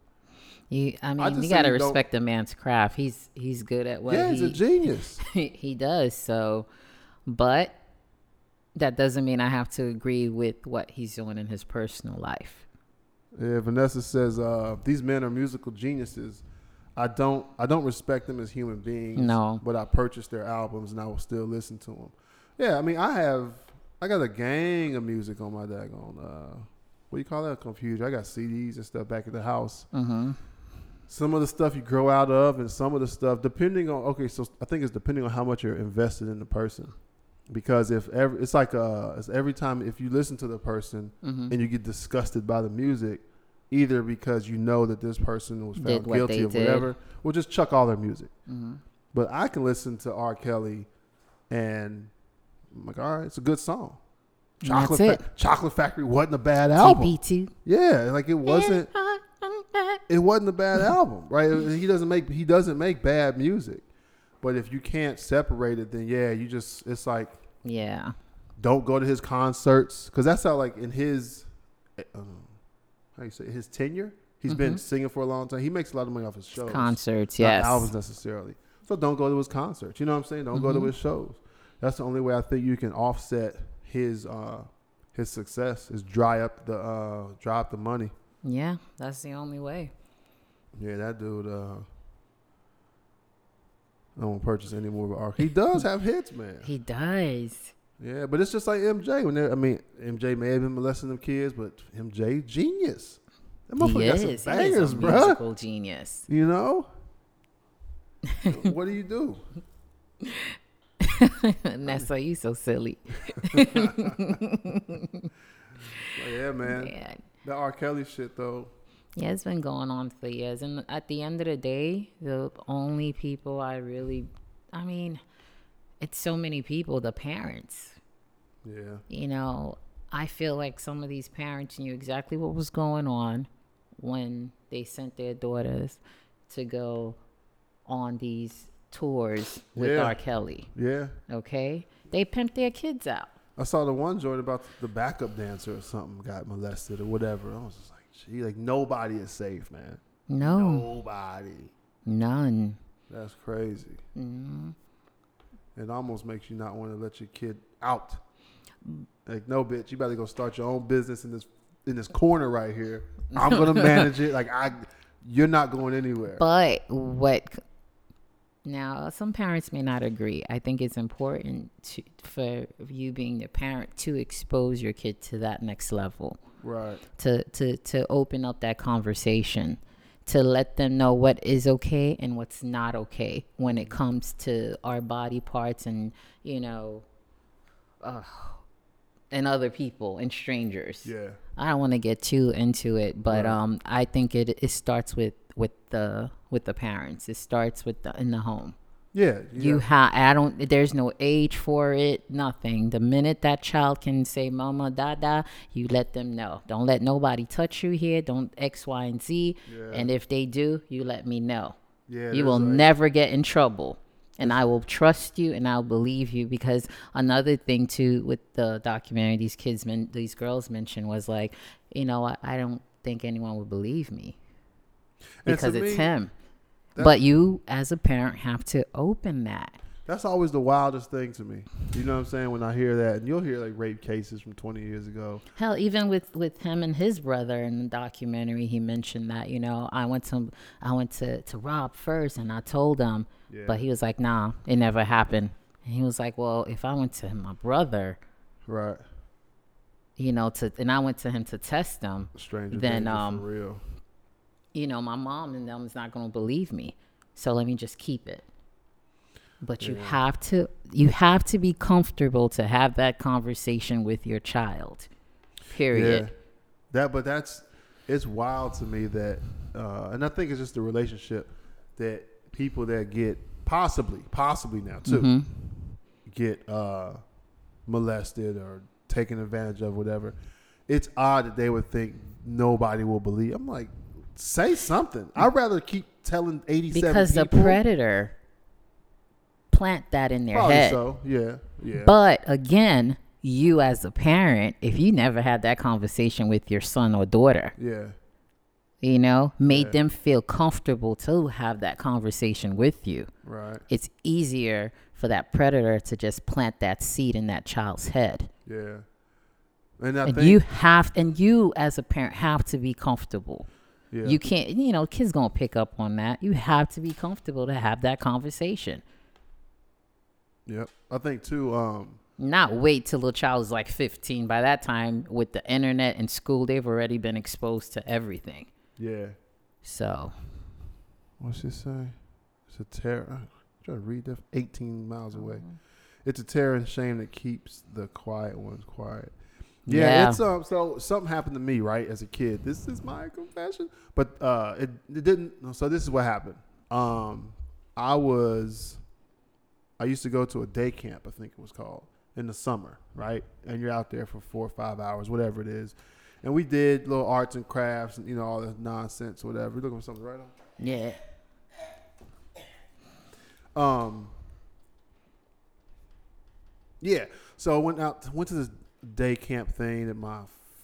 You, I mean, I you gotta respect the man's craft. He's he's good at what yeah, he, he's a genius. He does so, but that doesn't mean I have to agree with what he's doing in his personal life. Yeah, Vanessa says uh, these men are musical geniuses. I don't, I don't respect them as human beings. No, but I purchased their albums and I will still listen to them. Yeah, I mean, I have, I got a gang of music on my daggone. Uh, what do you call that? Confusion. I got C Ds and stuff back at the house. Mm-hmm. Some of the stuff you grow out of, and some of the stuff depending on. Okay, so I think it's depending on how much you're invested in the person. Because if every, it's like uh, it's every time if you listen to the person mm-hmm. and you get disgusted by the music, either because you know that this person was found guilty of whatever, well, just chuck all their music. Mm-hmm. But I can listen to R. Kelly, and I'm like, all right, it's a good song. Chocolate That's Fa- it. Chocolate Factory wasn't a bad album. T B two. Yeah, like it wasn't. It wasn't a bad album, right? He doesn't make he doesn't make bad music. But if you can't separate it, then yeah, you just, it's like, yeah, don't go to his concerts. Because that's how, like, in his, um, how you say, his tenure, he's mm-hmm. been singing for a long time. He makes a lot of money off his shows. Concerts, not yes. albums necessarily. So don't go to his concerts. You know what I'm saying? Don't mm-hmm. go to his shows. That's the only way I think you can offset his uh, his success is dry up the uh, dry up the money. Yeah, that's the only way. Yeah, that dude. Uh, I don't want to purchase any more of R. He does have hits, man. He does. Yeah, but it's just like M J. When I mean, M J may have been molesting them kids, but M J genius. That motherfucker got some bangers, he is a bro. Musical genius. You know, what do you do? And that's why you so silly. Well, yeah, man. Yeah. The R. Kelly shit, though. Yeah, it's been going on for years. And at the end of the day, the only people I really, I mean, it's so many people, the parents. Yeah. You know, I feel like some of these parents knew exactly what was going on when they sent their daughters to go on these tours with yeah. R. Kelly. Yeah. Okay? They pimped their kids out. I saw the one joint about the backup dancer or something got molested or whatever. I was just like, She like nobody is safe, man. No, nobody, none. That's crazy. Mm-hmm. It almost makes you not want to let your kid out. Like, no, bitch, you better go start your own business in this in this corner right here. I'm gonna manage it. Like, I, you're not going anywhere. But what? Now, some parents may not agree. I think it's important to, for you being the parent to expose your kid to that next level. Right. To, to, to open up that conversation, to let them know what is okay and what's not okay when it comes to our body parts and, you know, uh, and other people and strangers. Yeah. I don't want to get too into it, but right. um, I think it, it starts with, with the with the parents. It starts with the in the home. Yeah. yeah. You ha- I don't there's no age for it, nothing. The minute that child can say mama, dada, you let them know. Don't let nobody touch you here. Don't X, Y, and Z. Yeah. And if they do, you let me know. Yeah. You will like, never get in trouble. And I will trust you and I'll believe you. Because another thing, too, with the documentary these kids, men, these girls mentioned was like, you know, I, I don't think anyone would believe me because it's me, him. But you, as a parent, have to open that. That's always the wildest thing to me. You know what I'm saying? When I hear that, and you'll hear like rape cases from twenty years ago. Hell, even with, with him and his brother in the documentary, he mentioned that, you know, I went to I went to, to Rob first and I told him, yeah. But he was like, nah, it never happened. And he was like, well, if I went to him, my brother, right? You know, to and I went to him to test him, stranger then, um, for real. You know, my mom and them is not going to believe me. So let me just keep it. But you yeah. have to you have to be comfortable to have that conversation with your child. Period. Yeah. That but that's it's wild to me that uh, and I think it's just the relationship that people that get possibly possibly now too mm-hmm. get uh, molested or taken advantage of, whatever. It's odd that they would think nobody will believe. I'm like, say something. I'd rather keep telling eighty-seven because people. Because the predator plant that in their Probably head. So, yeah, yeah. But again, you as a parent, if you never had that conversation with your son or daughter, yeah, you know, made yeah. them feel comfortable to have that conversation with you. Right. It's easier for that predator to just plant that seed in that child's head. Yeah. And, I and think- you have, and you as a parent have to be comfortable. Yeah. You can't, you know, kids gonna pick up on that. You have to be comfortable to have that conversation. Yep. I think too, um not wait till the child is like fifteen. By that time, with the internet and school, they've already been exposed to everything. Yeah. So what's she say? It's a terror. I'm trying to read that. Eighteen miles away. Mm-hmm. It's a terror and shame that keeps the quiet ones quiet. Yeah, yeah. It's um so something happened to me, right, as a kid. This is my confession. But uh it, it didn't so this is what happened. Um I was I used to go to a day camp, I think it was called, in the summer, right? And you're out there for four or five hours, whatever it is. And we did little arts and crafts and, you know, all this nonsense, whatever. You're looking for something, right? On? Yeah. Um. Yeah. So I went out, went to this day camp thing that my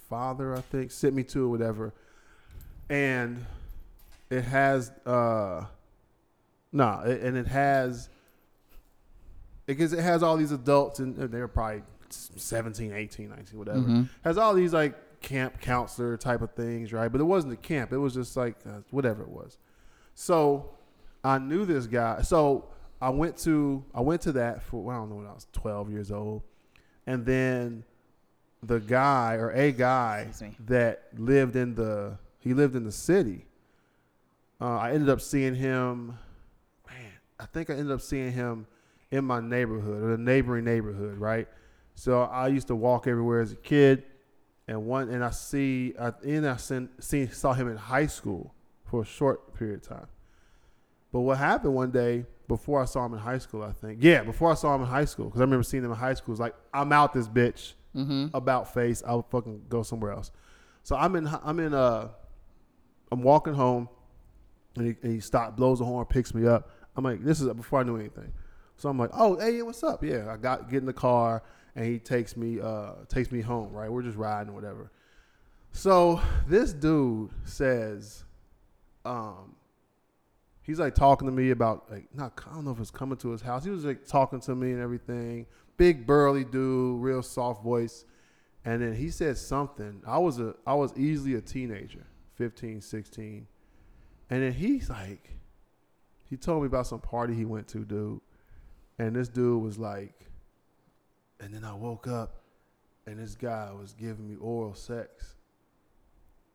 father, I think, sent me to or whatever. And it has, uh, nah, it, and it has... Because it has all these adults, and they're probably seventeen, eighteen, nineteen, whatever. Mm-hmm. Has all these, like, camp counselor type of things, right? But it wasn't a camp. It was just, like, uh, whatever it was. So I knew this guy. So I went to I went to that for, well, I don't know, when I was twelve years old. And then the guy, or a guy that lived in the, he lived in the city. Uh, I ended up seeing him, man, I think I ended up seeing him in my neighborhood or the neighboring neighborhood, right? So I used to walk everywhere as a kid, and one and I see I and I seen, seen saw him in high school for a short period of time. But what happened one day before I saw him in high school, I think, yeah, before I saw him in high school, because I remember seeing him in high school, it's like I'm out this bitch, mm-hmm. about face. I'll fucking go somewhere else. So I'm in I'm in uh I'm walking home, and he, and he stopped, blows the horn, picks me up. I'm like, this is before I knew anything. So I'm like, oh, hey, what's up? Yeah, I got get in the car, and he takes me uh, takes me home, right? We're just riding or whatever. So this dude says, um, he's, like, talking to me about, like, not, I don't know if it's coming to his house. He was, like, talking to me and everything. Big, burly dude, real soft voice. And then he said something. I was a I was easily a teenager, fifteen, sixteen. And then he's, like, he told me about some party he went to, dude. And this dude was like, and then I woke up, and this guy was giving me oral sex.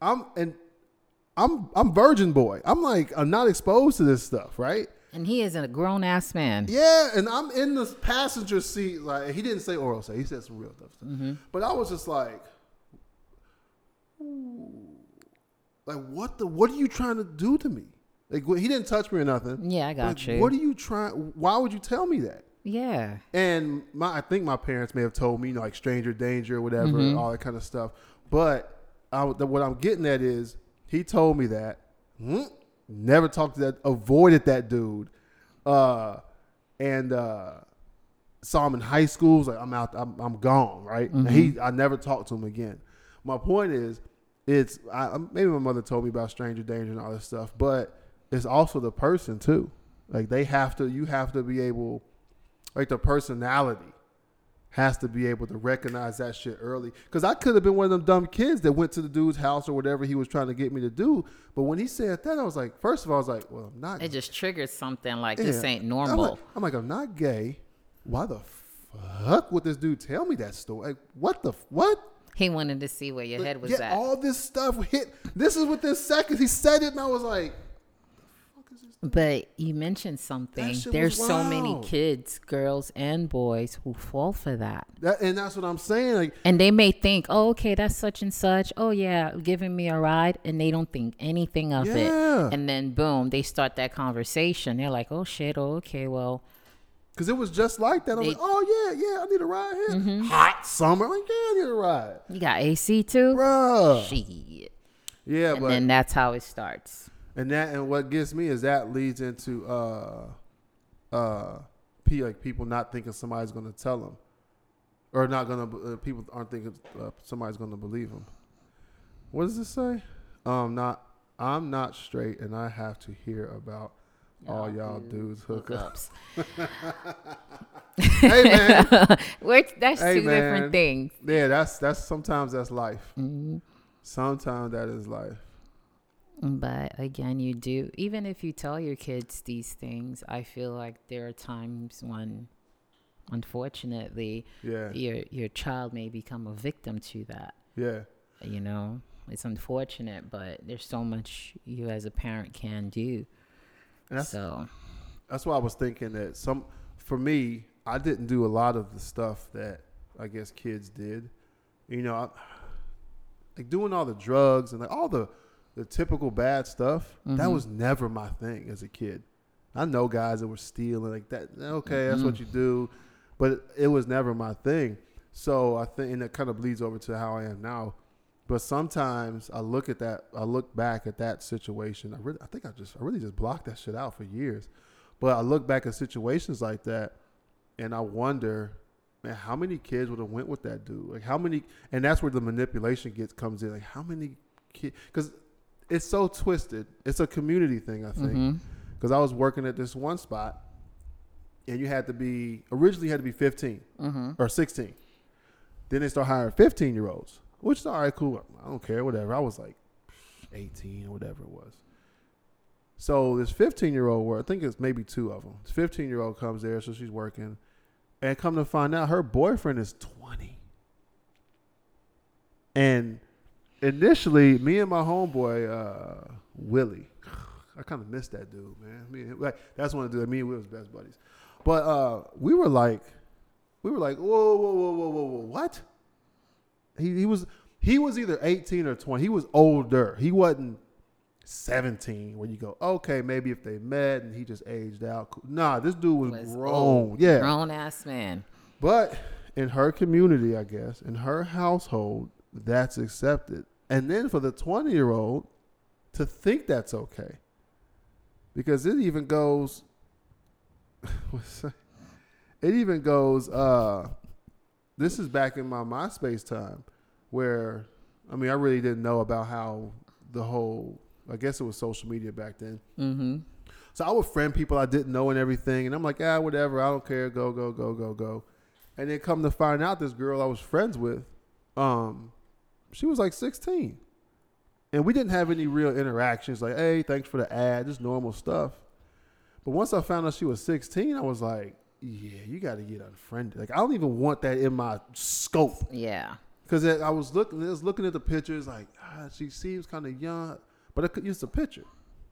I'm and I'm I'm virgin boy. I'm like, I'm not exposed to this stuff, right? And he is a grown ass man. Yeah, and I'm in the passenger seat. Like, he didn't say oral sex. He said some real stuff. Mm-hmm. But I was just like, like what the? What are you trying to do to me? Like, he didn't touch me or nothing. Yeah, I got like, you. What are you trying? Why would you tell me that? Yeah. And my, I think my parents may have told me, you know, like stranger danger or whatever, mm-hmm. and all that kind of stuff. But I, the, what I'm getting at is he told me that. Mm, never talked to that. Avoided that dude. Uh, and uh, saw him in high school. Like, I'm out, I'm, I'm gone, right? Mm-hmm. He, I never talked to him again. My point is, it's I, maybe my mother told me about stranger danger and all this stuff, but it's also the person too. Like they have to, you have to be able, like the personality has to be able to recognize that shit early. Because I could have been one of them dumb kids that went to the dude's house or whatever he was trying to get me to do. But when he said that, I was like, first of all, I was like, well, I'm not. It just triggered something like yeah. this ain't normal. I'm like, I'm like, I'm not gay. Why the fuck would this dude tell me that story? Like, what the, what? He wanted to see where your like, head was at. All this stuff hit. This is within seconds. He said it and I was like. But you mentioned something. There's so many kids, girls and boys, who fall for that. that and that's what I'm saying. Like, and they may think, oh, okay, that's such and such. Oh, yeah, giving me a ride. And they don't think anything of yeah. it. And then, boom, they start that conversation. They're like, oh, shit. Oh, okay, well. Because it was just like that. I'm they, like, oh, yeah, yeah, I need a ride here. Mm-hmm. Hot summer. I'm like, yeah, I need a ride. You got A C, too? Bruh. Shit. Yeah, and but. And then that's how it starts. And that, and what gets me is that leads into uh, uh, p like people not thinking somebody's going to tell them, or not going to uh, people aren't thinking uh, somebody's going to believe them. What does it say? Um, not I'm not straight, and I have to hear about y'all all y'all dudes, dudes hookups. Hey man, that's hey, two man. different things. Yeah, that's that's sometimes that's life. Mm-hmm. Sometimes that is life. But again, you do, even if you tell your kids these things, I feel like there are times when, unfortunately, yeah. your your child may become a victim to that. Yeah. You know, it's unfortunate, but there's so much you as a parent can do. And that's, so that's why I was thinking that some, for me, I didn't do a lot of the stuff that I guess kids did. You know, I, like doing all the drugs and like all the, the typical bad stuff, mm-hmm. that was never my thing as a kid. I know guys that were stealing like that. Okay, mm-hmm. that's what you do. But it, it was never my thing. So I think, and it kind of bleeds over to how I am now. But sometimes I look at that, I look back at that situation. I really, I think I just, I really just blocked that shit out for years. But I look back at situations like that and I wonder, man, how many kids would have went with that dude? Like how many, and that's where the manipulation gets comes in. Like how many kids, because it's so twisted. It's a community thing, I think, because mm-hmm. I was working at this one spot, and you had to be originally you had to be fifteen mm-hmm. or sixteen. Then they start hiring fifteen-year-olds, which is all right, cool. I don't care, whatever. I was like eighteen or whatever it was. So this fifteen-year-old, where I think it's maybe two of them. This fifteen-year-old comes there, so she's working, and come to find out her boyfriend is twenty, and. Initially, me and my homeboy uh, Willie, I kind of missed that dude, man. Me and, like that's one of the dudes. Me and Will was best buddies, but uh, we were like, we were like, whoa, whoa, whoa, whoa, whoa, whoa, what? He he was he was either eighteen or twenty. He was older. He wasn't seventeen. When you go, okay, maybe if they met and he just aged out. Nah, this dude was, was grown. Old, yeah, grown ass man. But in her community, I guess, in her household, that's accepted. And then for the twenty-year-old to think that's okay, because it even goes, it even goes, uh, this is back in my MySpace time where, I mean, I really didn't know about how the whole, I guess it was social media back then. Mm-hmm. So I would friend people I didn't know and everything. And I'm like, ah, whatever. I don't care. Go, go, go, go, go. And then come to find out this girl I was friends with, um, she was like sixteen, and we didn't have any real interactions. Like, hey, thanks for the ad, just normal stuff. But once I found out she was sixteen, I was like, yeah, you got to get unfriended. Like, I don't even want that in my scope. Yeah. Because I was looking, I was looking at the pictures, like, ah, she seems kind of young, but it, it's a picture.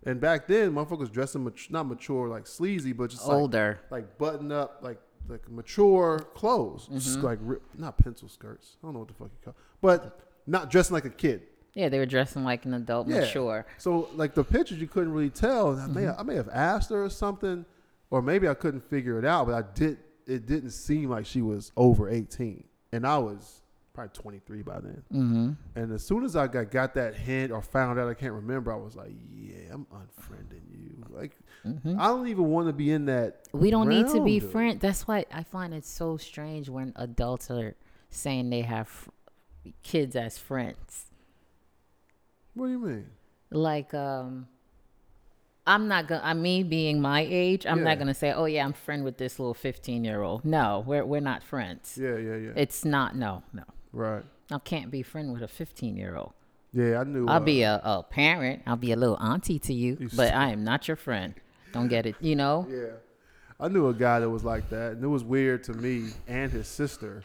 And back then, motherfuckers dressing mat- not mature, like sleazy, but just older, like, like button up, like. Like mature clothes, mm-hmm. just like not pencil skirts. I don't know what the fuck you call, but not dressing like a kid. Yeah, they were dressing like an adult, yeah. mature. So like the pictures, you couldn't really tell. I may mm-hmm. I may have asked her or something, or maybe I couldn't figure it out. But I did. It didn't seem like she was over eighteen, and I was probably twenty-three by then. Mm-hmm. And as soon as I got got that hint or found out, I can't remember. I was like, yeah, I'm unfriending you. Like Mm-hmm. I don't even want to be in that. We don't round. Need to be friends. That's why I find it so strange when adults are saying they have f- kids as friends. What do you mean? Like, um, I'm not gonna. I mean, being my age, I'm yeah. not gonna say, "Oh yeah, I'm friend with this little fifteen year old." No, we're we're not friends. Yeah, yeah, yeah. It's not. No, no. Right. I can't be friend with a fifteen year old. Yeah, I knew. I'll uh, be a, a parent. I'll be a little auntie to you, you but st- I am not your friend. Don't get it, you know? Yeah. I knew a guy that was like that, and it was weird to me and his sister.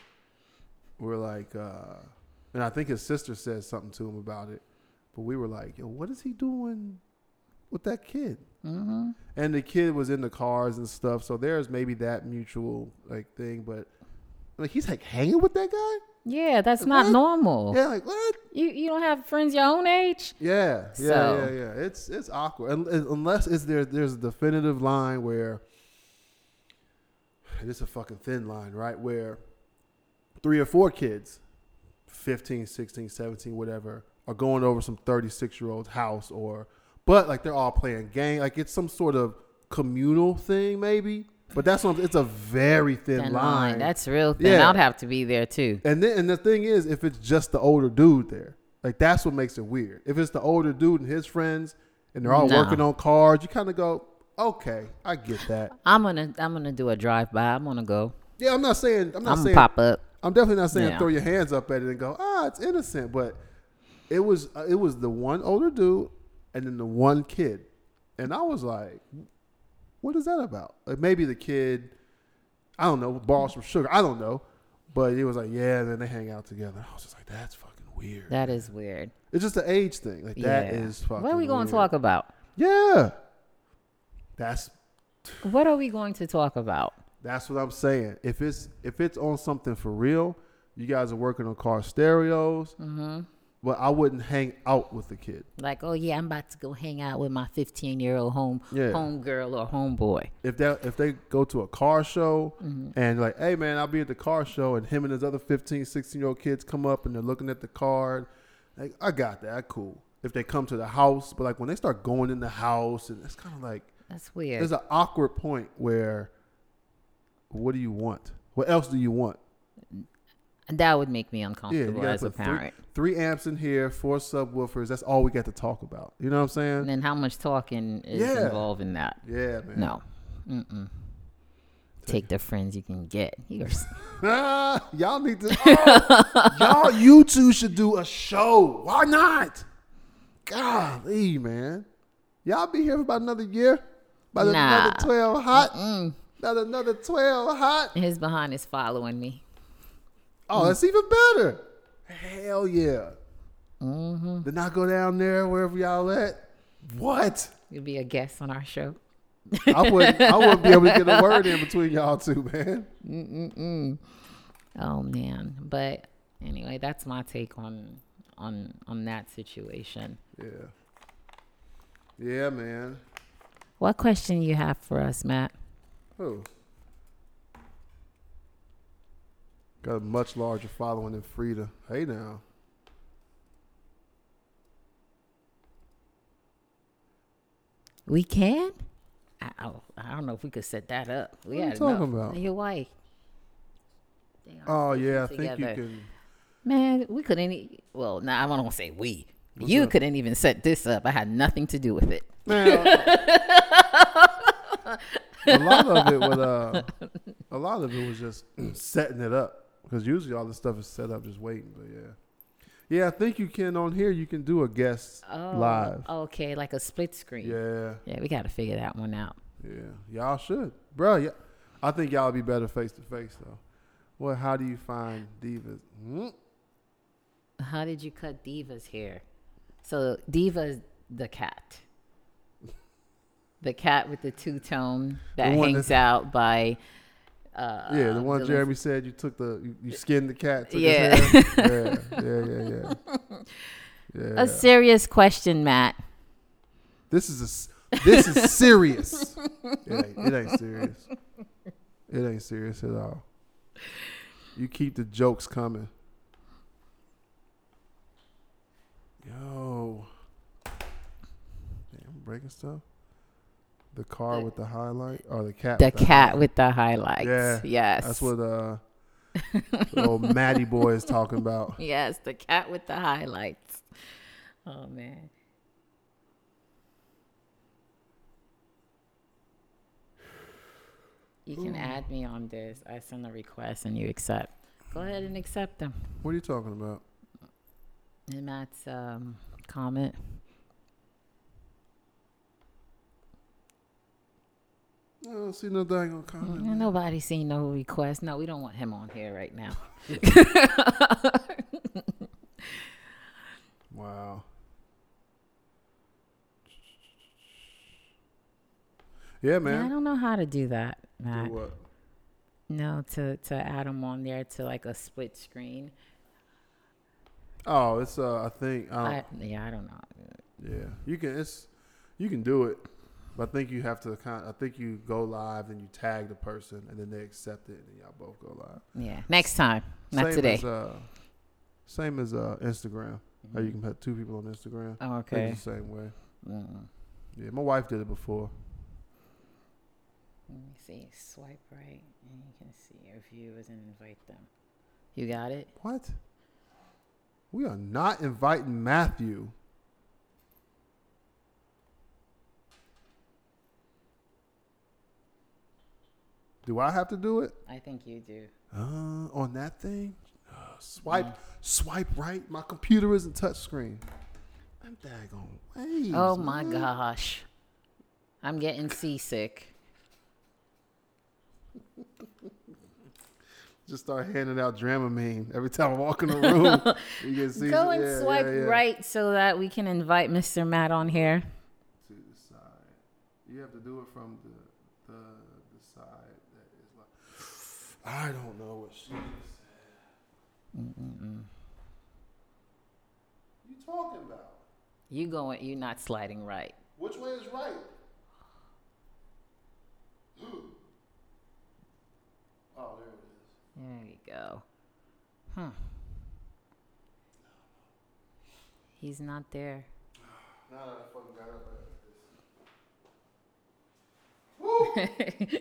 We're like, uh, and I think his sister said something to him about it, but we were like, yo, what is he doing with that kid? Mm-hmm. And the kid was in the cars and stuff, so there's maybe that mutual like thing, but like he's like hanging with that guy? Yeah, that's like, not what? normal. Yeah, like what? You you don't have friends your own age? Yeah, yeah, so. yeah, yeah. It's it's awkward unless it's there. There's a definitive line where it's a fucking thin line, right? Where three or four kids, fifteen, sixteen, seventeen, whatever, are going over some thirty-six year old's house, or but like they're all playing game. Like it's some sort of communal thing, maybe. But that's what I'm, it's a very thin, thin line. line. That's real thin. Yeah. I'd have to be there too. And then, and the thing is, if it's just the older dude there, like that's what makes it weird. If it's the older dude and his friends, and they're all no. working on cars, you kind of go, okay, I get that. I'm gonna, I'm gonna do a drive by. I'm gonna go. Yeah, I'm not saying, I'm not I'm saying pop up. I'm definitely not saying yeah. throw your hands up at it and go, ah, oh, it's innocent. But it was, it was the one older dude and then the one kid, and I was like, what is that about? Like maybe the kid, I don't know, borrows some sugar. I don't know. But it was like, yeah, and then they hang out together. I was just like, that's fucking weird. That is weird. It's just the age thing. Like yeah. that is fucking weird. What are we weird. going to talk about? Yeah. That's. What are we going to talk about? That's what I'm saying. If it's if it's on something for real, you guys are working on car stereos. Mm-hmm. But I wouldn't hang out with the kid. Like, oh yeah, I'm about to go hang out with my fifteen year old home yeah. home girl or homeboy. If that if they go to a car show mm-hmm. and like, hey man, I'll be at the car show, and him and his other fifteen, sixteen year old kids come up and they're looking at the car, like I got that, cool. If they come to the house, but like when they start going in the house, and it's kind of like that's weird. There's an awkward point where, what do you want? What else do you want? That would make me uncomfortable yeah, as a parent. Three, three amps in here, four subwoofers. That's all we got to talk about. You know what I'm saying? And then how much talking is yeah. involved in that? Yeah, man. No. Mm-mm. Take, Take the friends you can get. Y'all need to. Oh, y'all, you two should do a show. Why not? Golly, man. Y'all be here for about another year? About nah. another twelve hot? Mm-mm. About another twelve hot? His behind is following me. Oh, that's even better. Hell yeah. Mm-hmm. Then I go down there, wherever y'all at. What? You'll be a guest on our show. I wouldn't I wouldn't be able to get a word in between y'all two, man. Mm-mm-mm. Oh, man. But anyway, that's my take on on on that situation. Yeah. Yeah, man. What question you have for us, Matt? Who? Got a much larger following than Frida. Hey now. We can? I, I, I don't know if we could set that up. We what are you talking enough. about? Your wife. Oh, yeah. I together. think you can. Man, we couldn't. Well, nah, I don't say we. What's you up? Couldn't even set this up. I had nothing to do with it. Man, a lot of it was, uh, a lot of it was just setting it up. Because usually all this stuff is set up, just waiting. But yeah, yeah, I think you can on here. You can do a guest oh, live. Okay, like a split screen. Yeah, yeah, we got to figure that one out. Yeah, y'all should, bro. Yeah, I think y'all be better face to face though. Well, how do you find divas? Mm. How did you cut Diva's hair? So Diva's the cat, the cat with the two tone that hangs out by. Uh, yeah, the one the Jeremy list. said you took the you, you skinned the cat. Took yeah. His hand. yeah, yeah, yeah, yeah, yeah. A serious question, Matt. This is a this is serious. it, ain't, it ain't serious. It ain't serious at all. You keep the jokes coming. Yo, damn, I'm breaking stuff. The car the, with the highlight, or the cat? The, with the cat highlight. With the highlights. Yeah. Yes. That's what uh, old Matty boy is talking about. Yes, the cat with the highlights. Oh, man. You can Ooh. add me on this. I send a request and you accept. Go ahead and accept them. What are you talking about? And Matt's um, comment. I don't see no daggone comment. Mm, nobody seen no request. No, we don't want him on here right now. Wow. Yeah, man. Yeah, I don't know how to do that, Matt. Do what? No, to, to add them on there to like a split screen. Oh, it's uh, I think. Um, I, yeah, I don't know. Yeah, you can. It's you can do it. But I think you have to kind of, I think you go live and you tag the person and then they accept it and then y'all both go live. Yeah. Next time. Not same today. As, uh, same as uh, Instagram. Mm-hmm. Or you can have two people on Instagram. Oh, okay. It's the same way. Mm-hmm. Yeah. My wife did it before. Let me see. Swipe right and you can see your viewers and invite them. You got it? What? We are not inviting Matthew. Do I have to do it? I think you do. Uh, on that thing? Uh, swipe yeah. swipe right. My computer isn't touchscreen. I'm daggone ways. Oh, my man. Gosh. I'm getting seasick. Just start handing out Dramamine every time I walk in the room. You can see Go and yeah, swipe yeah, yeah. right so that we can invite Mister Matt on here. To the side. You have to do it from the the, the side. I don't know what she said. Mm-mm-mm. You talking about? You going? You not sliding right? Which way is right? Oh, there it is. There you go. Huh? He's not there. Now that I fucking got up at this. Woo!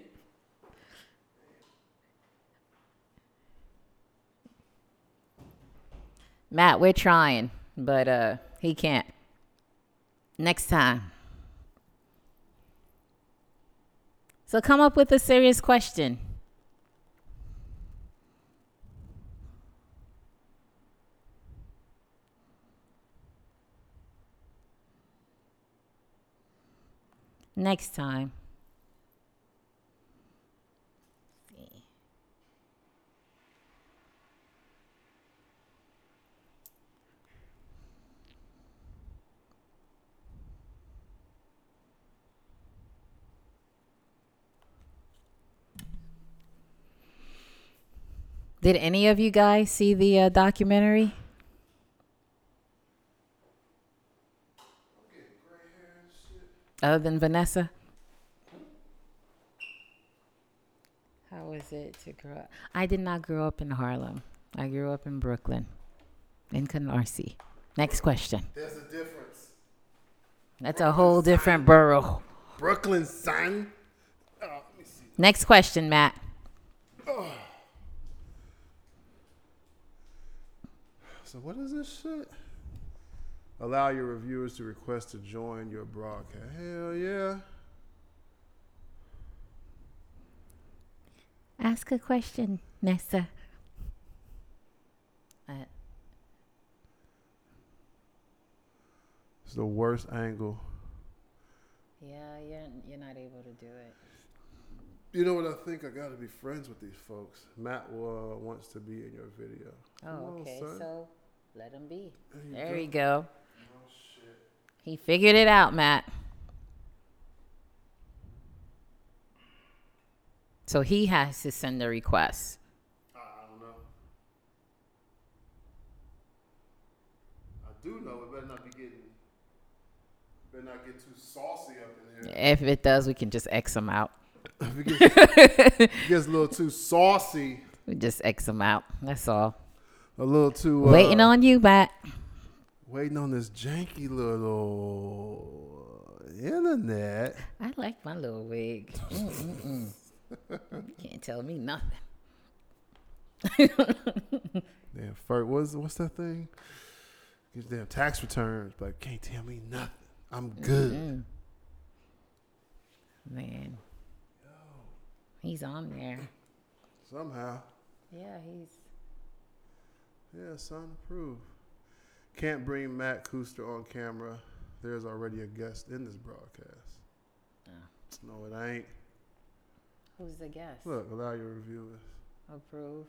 Matt, we're trying, but uh, he can't. Next time. So come up with a serious question. Next time. Did any of you guys see the uh, documentary? Other than Vanessa? How was it to grow up? I did not grow up in Harlem. I grew up in Brooklyn, in Canarsie. Next question. There's a difference. That's Brooklyn a whole different sign. Borough. Brooklyn, son. Oh, let me see. Next question, Matt. Oh. So what is this shit? Allow your reviewers to request to join your broadcast. Hell yeah. Ask a question, Nessa. Uh, it's the worst angle. Yeah, you're, you're not able to do it. You know what I think? I got to be friends with these folks. Matt uh, wants to be in your video. Oh, okay. On, so let him be. There, there you go. go. Oh, shit. He figured it out, Matt. So he has to send a request. I don't know. I do know. It better not be getting. Better not get too saucy up in here. If it does, we can just X him out. If it gets, it gets a little too saucy. We just X them out. That's all. A little too. Uh, waiting on you, Matt. Waiting on this janky little uh, internet. I like my little wig. Mm-mm-mm. You can't tell me nothing. Damn, first, what's, what's that thing? These damn tax returns, but can't tell me nothing. I'm good. Mm-hmm. Man. Yo. He's on there. Somehow. Yeah, he's. Yeah, son approved. Can't bring Matt Kuster on camera. There's already a guest in this broadcast. Oh. No, it ain't. Who's the guest? Look, allow your reviewers. Approve.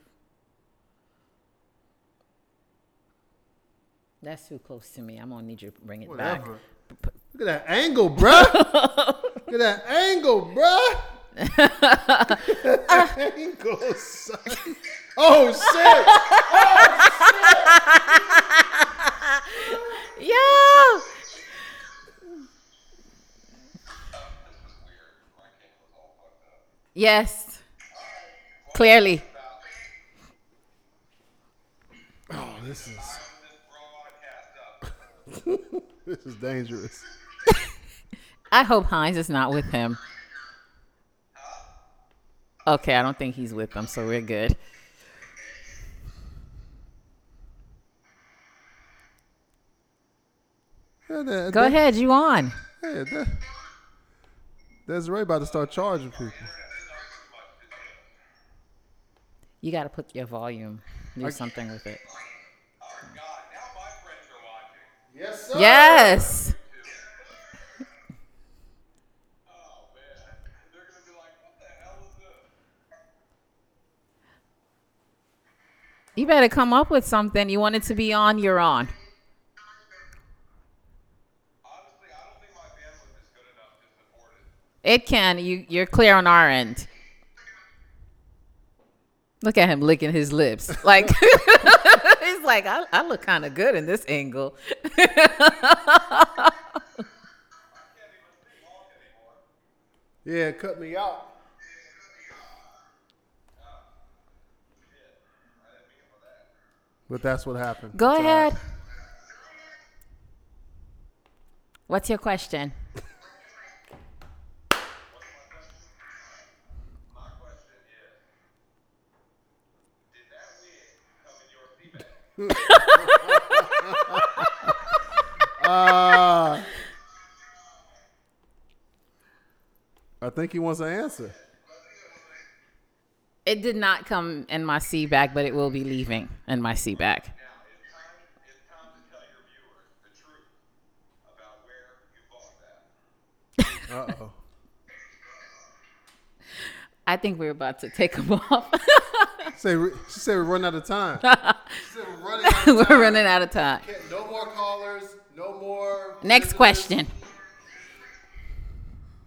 That's too close to me. I'm going to need you to bring it Whatever. back. Look at that angle, bruh. Look at that angle, bruh. that angle, son. Oh, shit. Oh, shit. Yo. Yes. Clearly. Oh, this is this is dangerous. I hope Hines is not with him. Okay, I don't think he's with them, so we're good. Yeah, that, Go that, ahead, you on. Yeah, that, that's right about to start charging people. You got to put your volume, do I, something with it. Oh, God. Now my friends are watching. Yes, sir. Yes. Oh, man. They're going to be like, what the hell is this? You better come up with something. You want it to be on, you're on. Honestly, I don't think my bandwidth is good enough to support it. It can. You, you're clear on our end. Look at him licking his lips. Like, he's like, I, I look kind of good in this angle. Yeah, cut me out. But that's what happened. Go it's ahead. Right. What's your question? uh, I think he wants an answer. It did not come in my C bag, but it will be leaving in my C bag. Now, it's time, it's time to tell your viewers the truth about where you bought that. Uh oh. I think we're about to take them off. Say, she said we're running out of time. She said we're running out of time. We're running out of time. No more callers. No more. Next visitors. Question.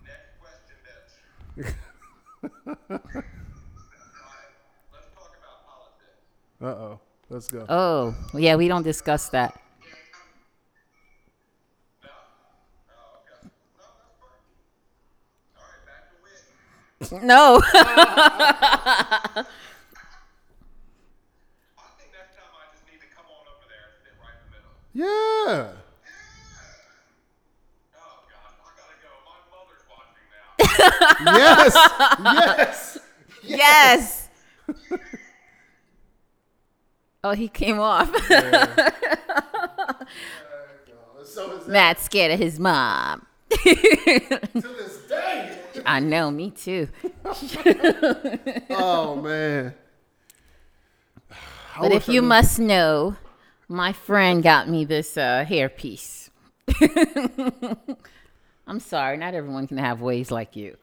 Next question, bitch. Let's talk about politics. Uh-oh. Let's go. Oh, yeah, we don't discuss that. No. Oh, okay. No, that's fine. All right, back to win. No. Yeah. Yeah. Oh, God. I gotta go. My mother's watching now. Yes. Yes. Yes. Yes. Oh, he came off. Yeah. So Matt's scared of his mom. To this day. I know. Me too. Oh, man. But if you must know. My friend got me this uh, hairpiece. I'm sorry, not everyone can have waves like you.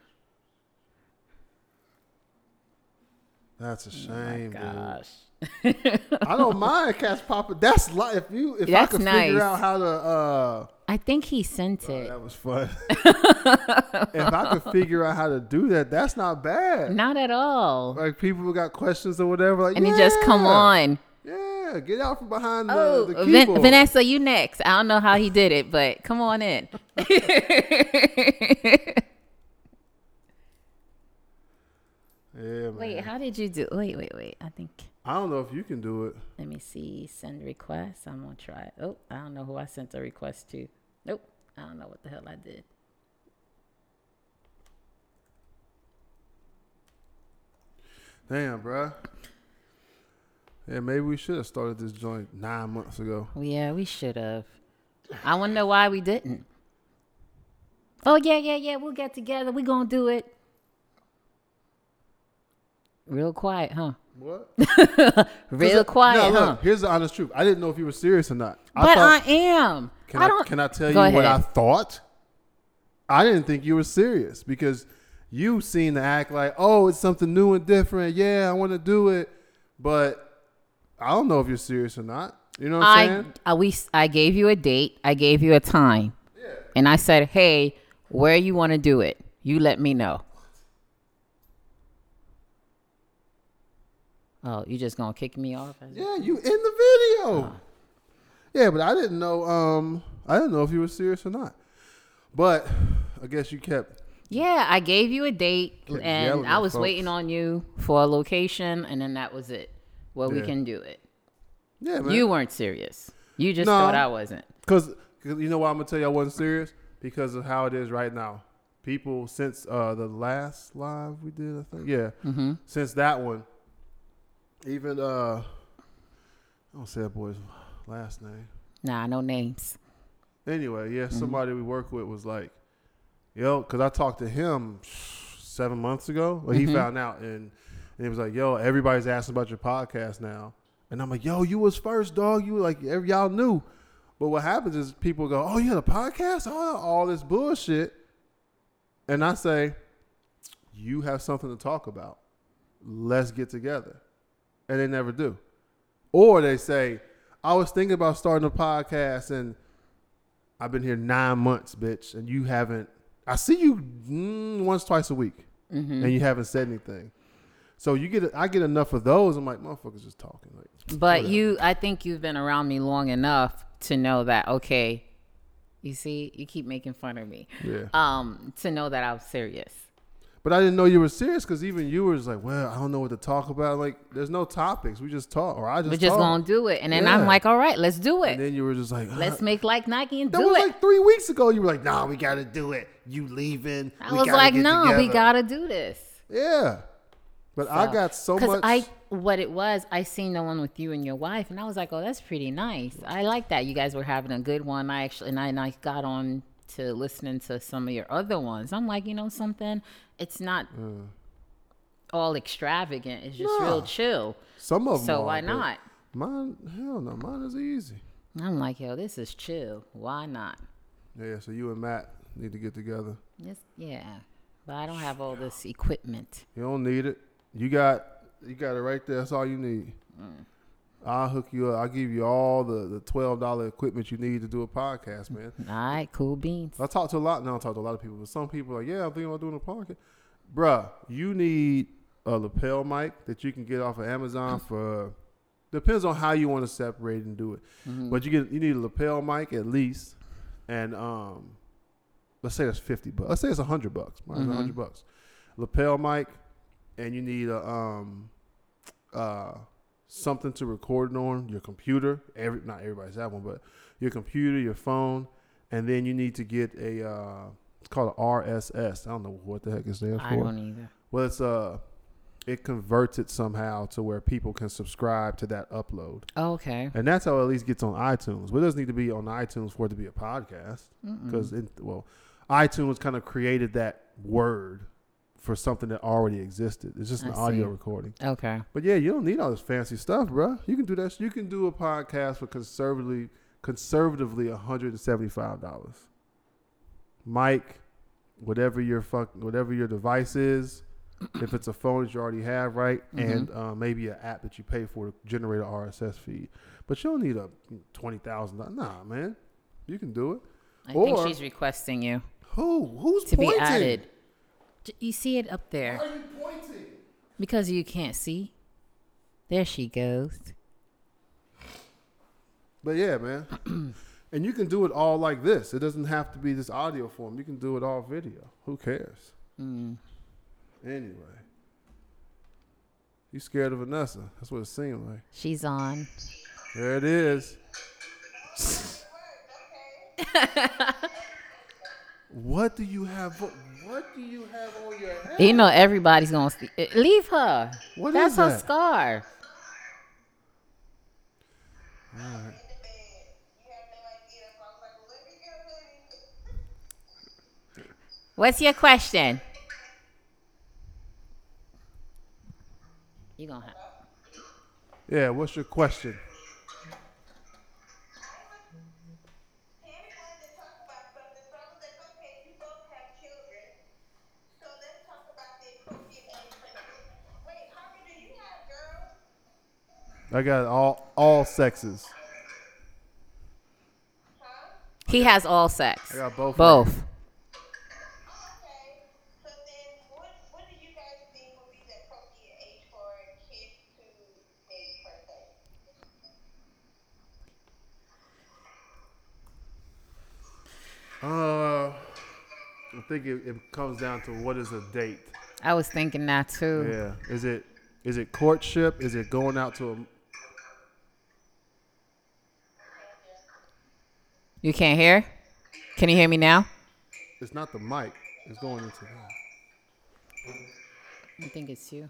That's a shame, oh my dude. Gosh. I don't mind cats popping. That's like if you if That's I could nice. figure out how to. Uh, I think he sent uh, it. That was fun. If I could figure out how to do that, that's not bad. Not at all. Like people who got questions or whatever, like and yeah. it just come on. Yeah, get out from behind the, oh, the keyboard. Van- Vanessa, you next. I don't know how he did it, but come on in. Yeah, man. Wait, how did you do? Wait, wait, wait. I think. I don't know if you can do it. Let me see. Send request. I'm going to try it. Oh, I don't know who I sent the request to. Nope. I don't know what the hell I did. Damn, bruh. Yeah, maybe we should have started this joint nine months ago. Yeah, we should have. I want to know why we didn't. Oh, yeah, yeah, yeah. We'll get together. We're going to do it. Real quiet, huh? What? Real quiet, no, huh? Look, here's the honest truth. I didn't know if you were serious or not. I but thought, I am. Can I, don't, I, can I tell you ahead. What I thought? I didn't think you were serious because you seem to act like, oh, it's something new and different. Yeah, I want to do it. But I don't know if you're serious or not. You know what I'm I, saying? I, we, I gave you a date. I gave you a time. Yeah. And I said, hey, where you want to do it? You let me know. Oh, you just going to kick me off? Yeah, you in the video. Uh-huh. Yeah, but I didn't know. Um, I didn't know if you were serious or not. But I guess you kept. Yeah, I gave you a date. Kept and I was folks. waiting on you for a location. And then that was it. Well, yeah. We can do it. Yeah, man. You weren't serious. You just no, thought I wasn't. Because you know why I'm going to tell you I wasn't serious? Because of how it is right now. People, since uh, the last live we did, I think. Yeah. Mm-hmm. Since that one, even, uh, I don't say that boy's last name. Nah, no names. Anyway, yeah, mm-hmm. somebody we work with was like, yo, because I talked to him seven months ago. Well, he mm-hmm. found out and... And he was like, yo, everybody's asking about your podcast now. And I'm like, yo, you was first, dog. You were like, y'all knew. But what happens is people go, oh, you had a podcast? Oh, all this bullshit. And I say, you have something to talk about. Let's get together. And they never do. Or they say, I was thinking about starting a podcast and I've been here nine months, bitch. And you haven't, I see you mm, once, twice a week. Mm-hmm. And you haven't said anything. So you get, I get enough of those. I'm like, motherfuckers just talking. Like, but whatever. you, I think you've been around me long enough to know that. Okay, you see, you keep making fun of me. Yeah. Um, to know that I was serious. But I didn't know you were serious because even you were just like, well, I don't know what to talk about. Like, there's no topics. We just talk, or I just. We're just talk. gonna do it, and then yeah. I'm like, all right, let's do it. And then you were just like, huh. let's make like Nike and that do was it. Like three weeks ago, you were like, nah, we gotta do it. You leaving? I we was like, no, nah, we gotta do this. Yeah. But so, I got so much. I what it was, I seen the one with you and your wife, and I was like, oh, that's pretty nice. I like that. You guys were having a good one. I actually, and I, and I got on to listening to some of your other ones. I'm like, you know something? It's not mm. all extravagant. It's just nah. real chill. Some of them So are, why not? Mine, hell no. Mine is easy. I'm like, yo, this is chill. Why not? Yeah, so you and Matt need to get together. Yes, yeah, but I don't have all this equipment. You don't need it. You got you got it right there. That's all you need. Mm. I'll hook you up. I'll give you all the, the twelve dollars equipment you need to do a podcast, man. All right, cool beans. I talk to a lot. No, I talk to a lot of people. But some people are like, yeah, I'm thinking about doing a podcast. Bruh, you need a lapel mic that you can get off of Amazon for, depends on how you want to separate and do it. Mm-hmm. But you get you need a lapel mic at least. And um, let's say that's fifty bucks. Let's say it's one hundred bucks. Mine's mm-hmm. one hundred bucks. Lapel mic. And you need a um, uh, something to record on your computer. Every not everybody's that one, but your computer, your phone, and then you need to get a uh, it's called an R S S. I don't know what the heck it stands for. I don't either. Well, it's uh, it converts it somehow to where people can subscribe to that upload. Oh, okay. And that's how it at least gets on iTunes. But it doesn't need to be on iTunes for it to be a podcast because it well, iTunes kind of created that word for something that already existed. It's just an audio recording. Okay. But yeah, you don't need all this fancy stuff, bro. You can do that. You can do a podcast for conservatively, conservatively one hundred seventy-five dollars. Mic, whatever your fuck, whatever your device is, if it's a phone that you already have, right? Mm-hmm. And uh, maybe an app that you pay for to generate an R S S feed. But you don't need a twenty thousand dollars. Nah, man. You can do it. I or, think she's requesting you. Who? Who's to pointing? To be added. You see it up there. Why are you pointing? Because you can't see. There she goes. But yeah, man. And you can do it all like this. It doesn't have to be this audio form. You can do it all video. Who cares? Mm. Anyway. You scared of Vanessa. That's what it seemed like. She's on. There it is. What do you have? What do you have on your head? You know everybody's gonna see. Leave her. What That's is that? Her scarf. All right. What's your question? You gonna have. Yeah. What's your question? I got all all sexes. Huh? He has all sex. I got both. Both. Right. Okay. So then, what what do you guys think would be the appropriate age for a kid to date per se? Uh, I think it, it comes down to what is a date. I was thinking that too. Yeah. Is it is it courtship? Is it going out to a You can't hear? Can you hear me now? It's not the mic. It's going into that. I think it's you.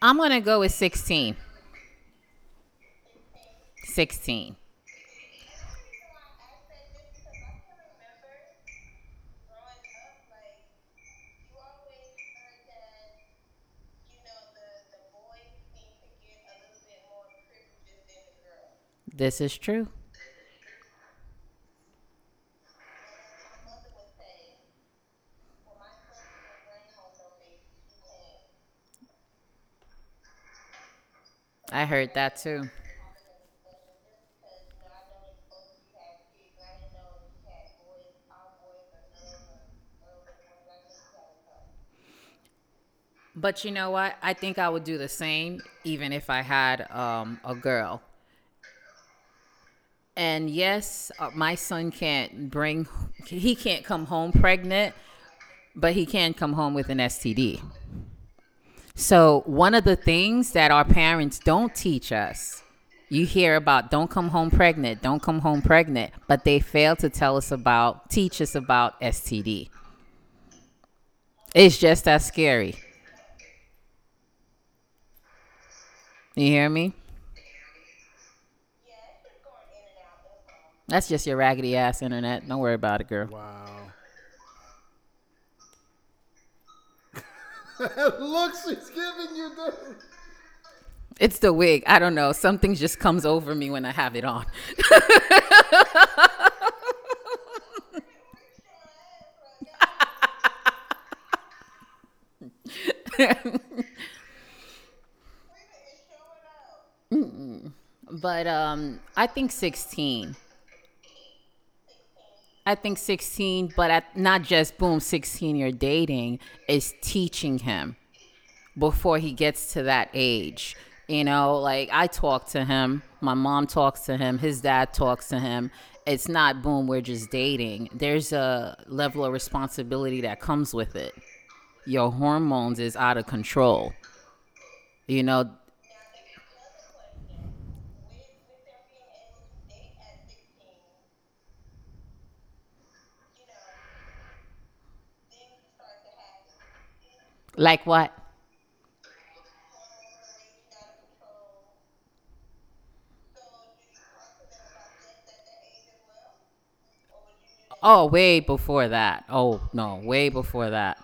I'm going to go with sixteen. sixteen. This is true. I heard that too. But you know what? I think I would do the same even if I had um, a girl. And yes, uh, my son can't bring, he can't come home pregnant, but he can come home with an S T D. So one of the things that our parents don't teach us, you hear about don't come home pregnant, don't come home pregnant, but they fail to tell us about, teach us about S T D. It's just that scary. You hear me? That's just your raggedy ass internet. Don't worry about it, girl. Wow. Look, she's giving you the... It's the wig. I don't know. Something just comes over me when I have it on. But um, I think sixteen. I think sixteen, but at not just boom, sixteen you're dating, is teaching him before he gets to that age. You know, like I talk to him, my mom talks to him, his dad talks to him. It's not boom, we're just dating. There's a level of responsibility that comes with it. Your hormones is out of control. You know, like what? Oh, way before that. Oh, no, way before that.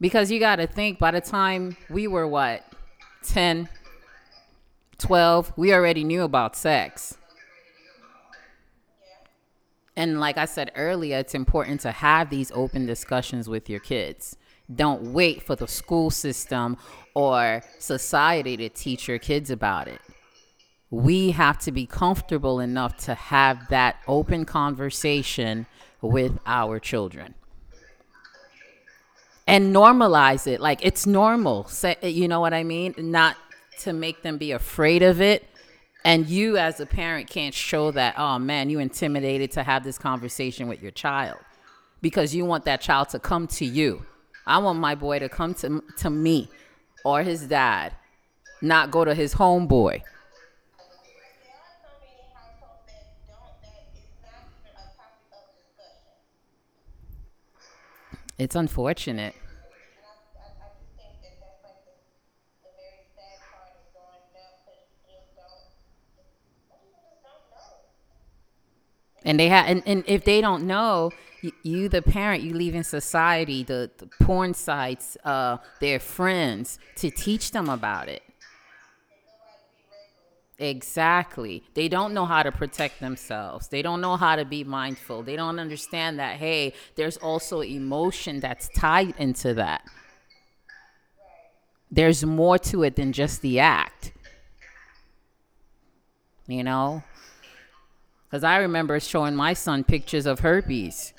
Because you got to think, by the time we were what? ten, twelve, we already knew about sex. And like I said earlier, it's important to have these open discussions with your kids. Don't wait for the school system or society to teach your kids about it. We have to be comfortable enough to have that open conversation with our children. And normalize it. Like, it's normal. You know what I mean? Not to make them be afraid of it. And you as a parent can't show that, oh, man, you're intimidated to have this conversation with your child. Because you want that child to come to you. I want my boy to come to to me or his dad not go to his homeboy. It's unfortunate. And they have, and, and if they don't know, you, you the parent, you leave in society, the, the porn sites, uh, their friends, to teach them about it. Exactly. They don't know how to protect themselves. They don't know how to be mindful. They don't understand that, hey, there's also emotion that's tied into that. There's more to it than just the act. You know? Because I remember showing my son pictures of herpes.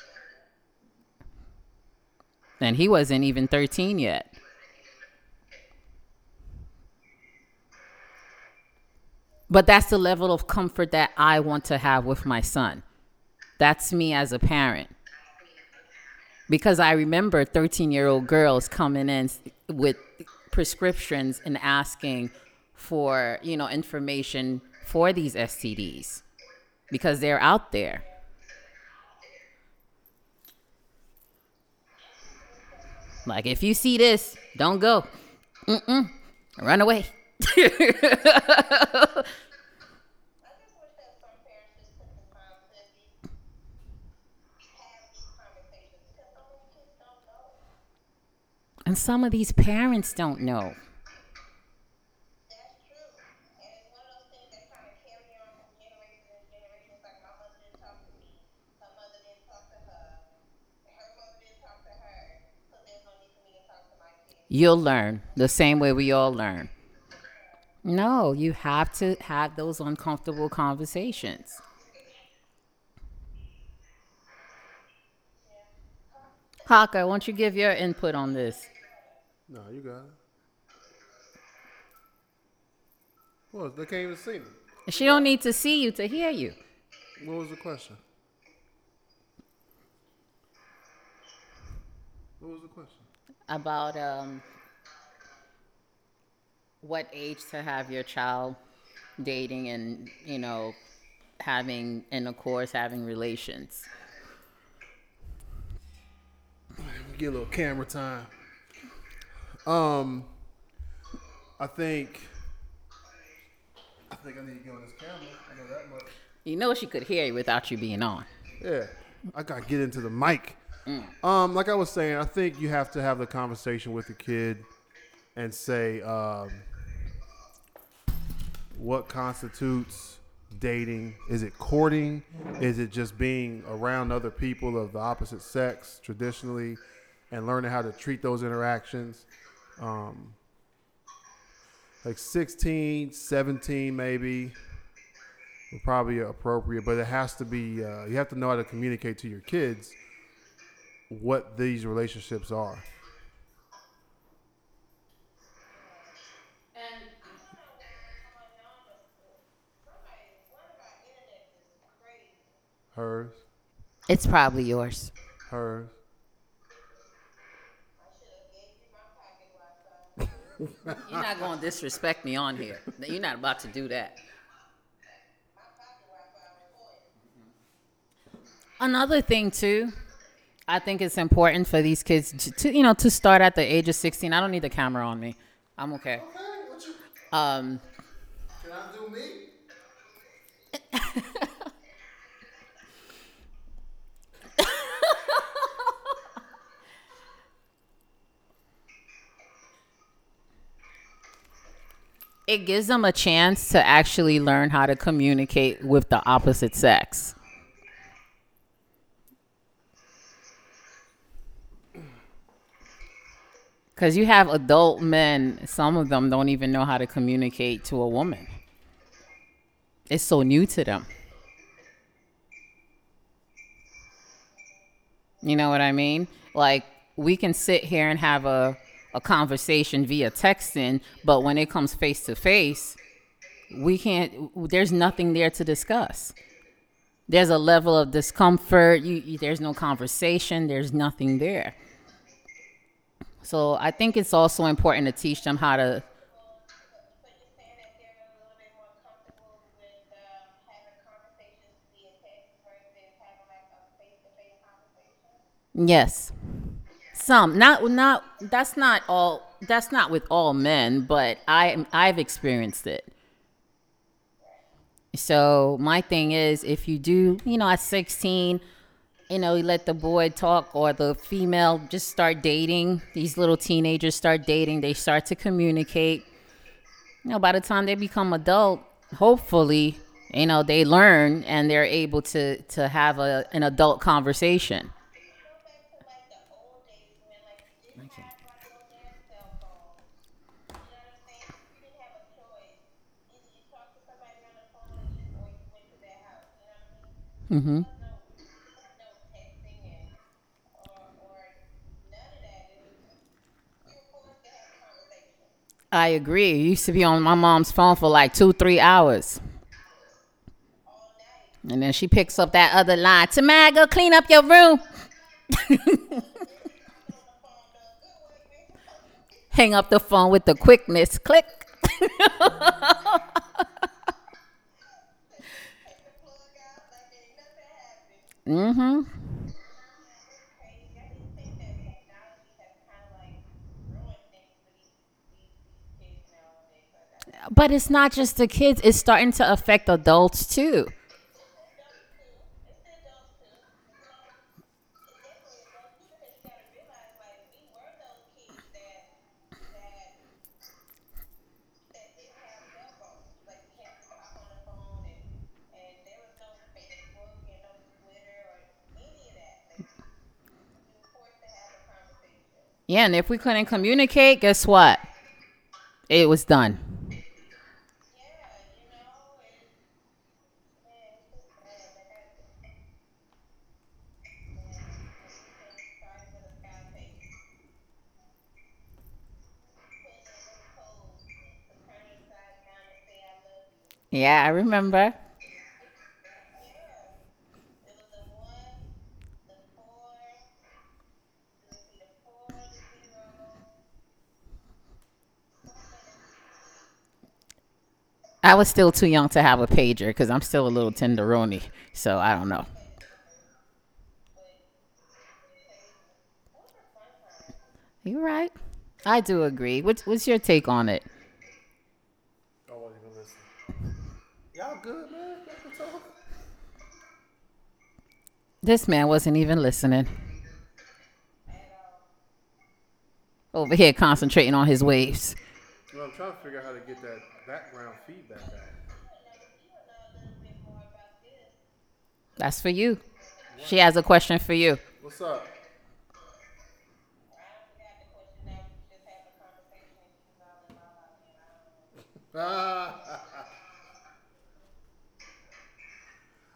And he wasn't even thirteen yet. But that's the level of comfort that I want to have with my son. That's me as a parent. Because I remember thirteen-year-old girls coming in with prescriptions and asking for, you know, information for these S T Ds. Because they're out there. Like, if you see this, don't go. Mm-mm. Run away. And some of these parents don't know. You'll learn the same way we all learn. No, you have to have those uncomfortable conversations. Hocker, won't you give your input on this? No, you got it. Well, they can't even see me. She don't need to see you to hear you. What was the question? What was the question? About um, what age to have your child dating and, you know, having intercourse, having relations. Get a little camera time. Um, I think, I think I need to get on this camera. I know that much. You know she could hear you without you being on. Yeah, I gotta get into the mic. Mm. Um, like I was saying, I think you have to have the conversation with the kid and say um, what constitutes dating? Is it courting? Is it just being around other people of the opposite sex traditionally and learning how to treat those interactions? Um, like sixteen, seventeen maybe would probably appropriate, but it has to be, uh, you have to know how to communicate to your kids what these relationships are. And hers. It's probably yours. Hers. You're not going to disrespect me on here. You're not about to do that. Another thing too. I think it's important for these kids to, to, you know, to start at the age of sixteen. I don't need the camera on me. I'm okay. Um, Can I do me? It gives them a chance to actually learn how to communicate with the opposite sex. Because you have adult men, some of them don't even know how to communicate to a woman. It's so new to them. You know what I mean? Like, we can sit here and have a, a conversation via texting, but when it comes face to face, we can't, there's nothing there to discuss. There's a level of discomfort. You, you, there's no conversation. There's nothing there. So I think it's also important to teach them how to Yes. Some, not, not, that's not all, that's not with all men, but I, I've experienced it. So my thing is, if you do, you know, at sixteen, you know, you let the boy talk or the female just start dating. These little teenagers start dating. They start to communicate. You know, by the time they become adult, hopefully, you know, they learn and they're able to, to have a, an adult conversation. Mm-hmm. I agree. I used to be on my mom's phone for like two, three hours. And then she picks up that other line. Tamara, go clean up your room. Hang up the phone with the quickness. Click. Mm-hmm. But it's not just the kids. It's starting to affect adults too. Yeah, and if we couldn't communicate, guess what? It was done. Yeah, I remember. I was still too young to have a pager because I'm still a little tenderoni, so I don't know. You're right. I do agree. What's what's your take on it? I wasn't even listening. Y'all good, man? This man wasn't even listening. Over here concentrating on his waves. Well, I'm trying to figure out how to get that background feedback out. That's for you. What? She has a question for you. What's up?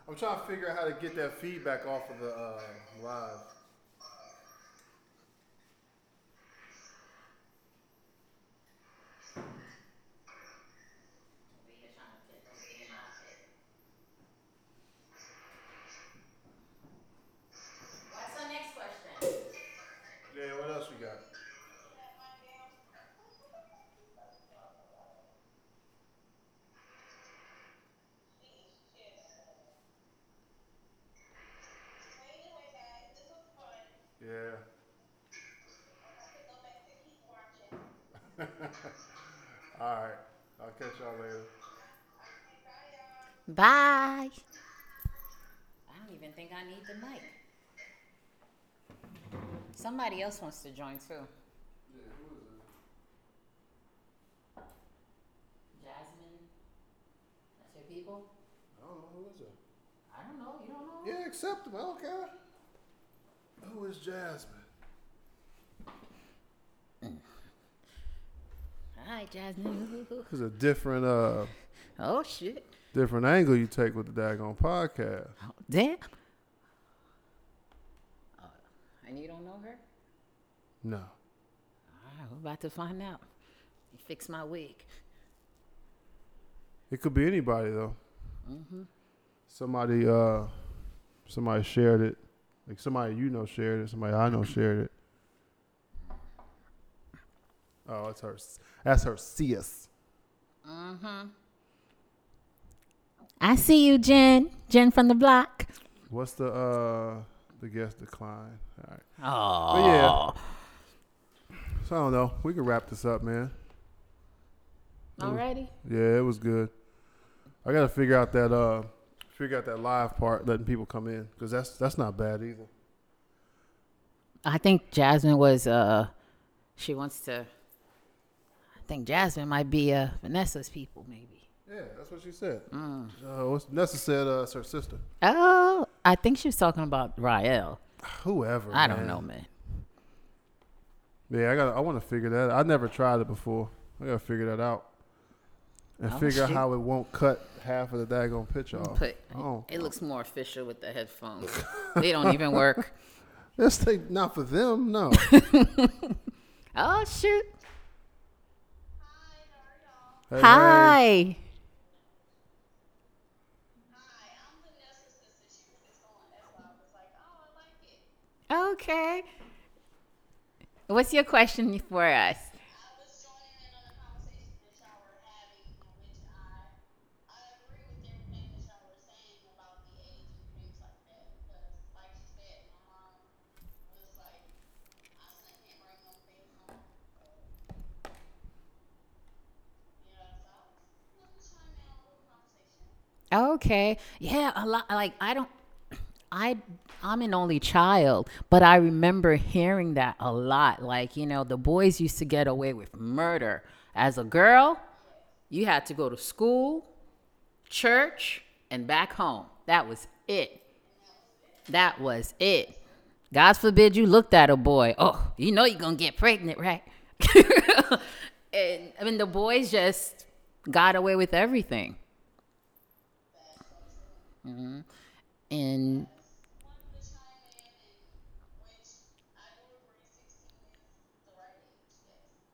I'm trying to figure out how to get that feedback off of the uh, live. Yeah. All right. I'll catch y'all later. Bye. I don't even think I need the mic. Somebody else wants to join too. Yeah, who is it? Jasmine. That's your people? I don't know. Who is it? I don't know. You don't know? Yeah, accept them. I don't care. Who is Jasmine? Hi, Jasmine. It's a different uh oh shit. Different angle you take with the daggone podcast. Oh, damn. Uh, and you don't know her? No. Alright, we're about to find out. You fix my wig. It could be anybody though. Mm-hmm. Somebody uh somebody shared it. Like somebody you know shared it, somebody I know shared it. Oh, that's her. That's her. See us. Mm-hmm. I see you, Jen. Jen from the block. What's the uh, The guest declined. All right. Oh. Yeah. So I don't know. We can wrap this up, man. Alrighty. Yeah, it was good. I gotta figure out that uh, figure out that live part, letting people come in, because that's that's not bad either. I think Jasmine was uh, she wants to. I think Jasmine might be uh Vanessa's people, maybe. Yeah, that's what she said. Mm. Uh, Vanessa said uh, it's her sister. Oh, I think she was talking about Rael. Whoever. I man. don't know, man. Yeah, I got. I want to figure that out. I never tried it before. I gotta figure that out. And oh, figure out how it won't cut half of the daggone picture off. Put, oh. It looks more official with the headphones. They don't even work. This thing, not for them, no. Oh, shoot. Hi, how are y'all? Hey, hi. Hey. Hi, I'm Vanessa's sister. She was going, that's why I was like, oh, I like it. Okay. What's your question for us? Okay. Yeah, a lot. Like I don't. I I'm an only child, but I remember hearing that a lot. Like, you know, the boys used to get away with murder. As a girl, you had to go to school, church, and back home. That was it. That was it. God forbid you looked at a boy. Oh, you know you're gonna get pregnant, right? And I mean, the boys just got away with everything. Mm-hmm. And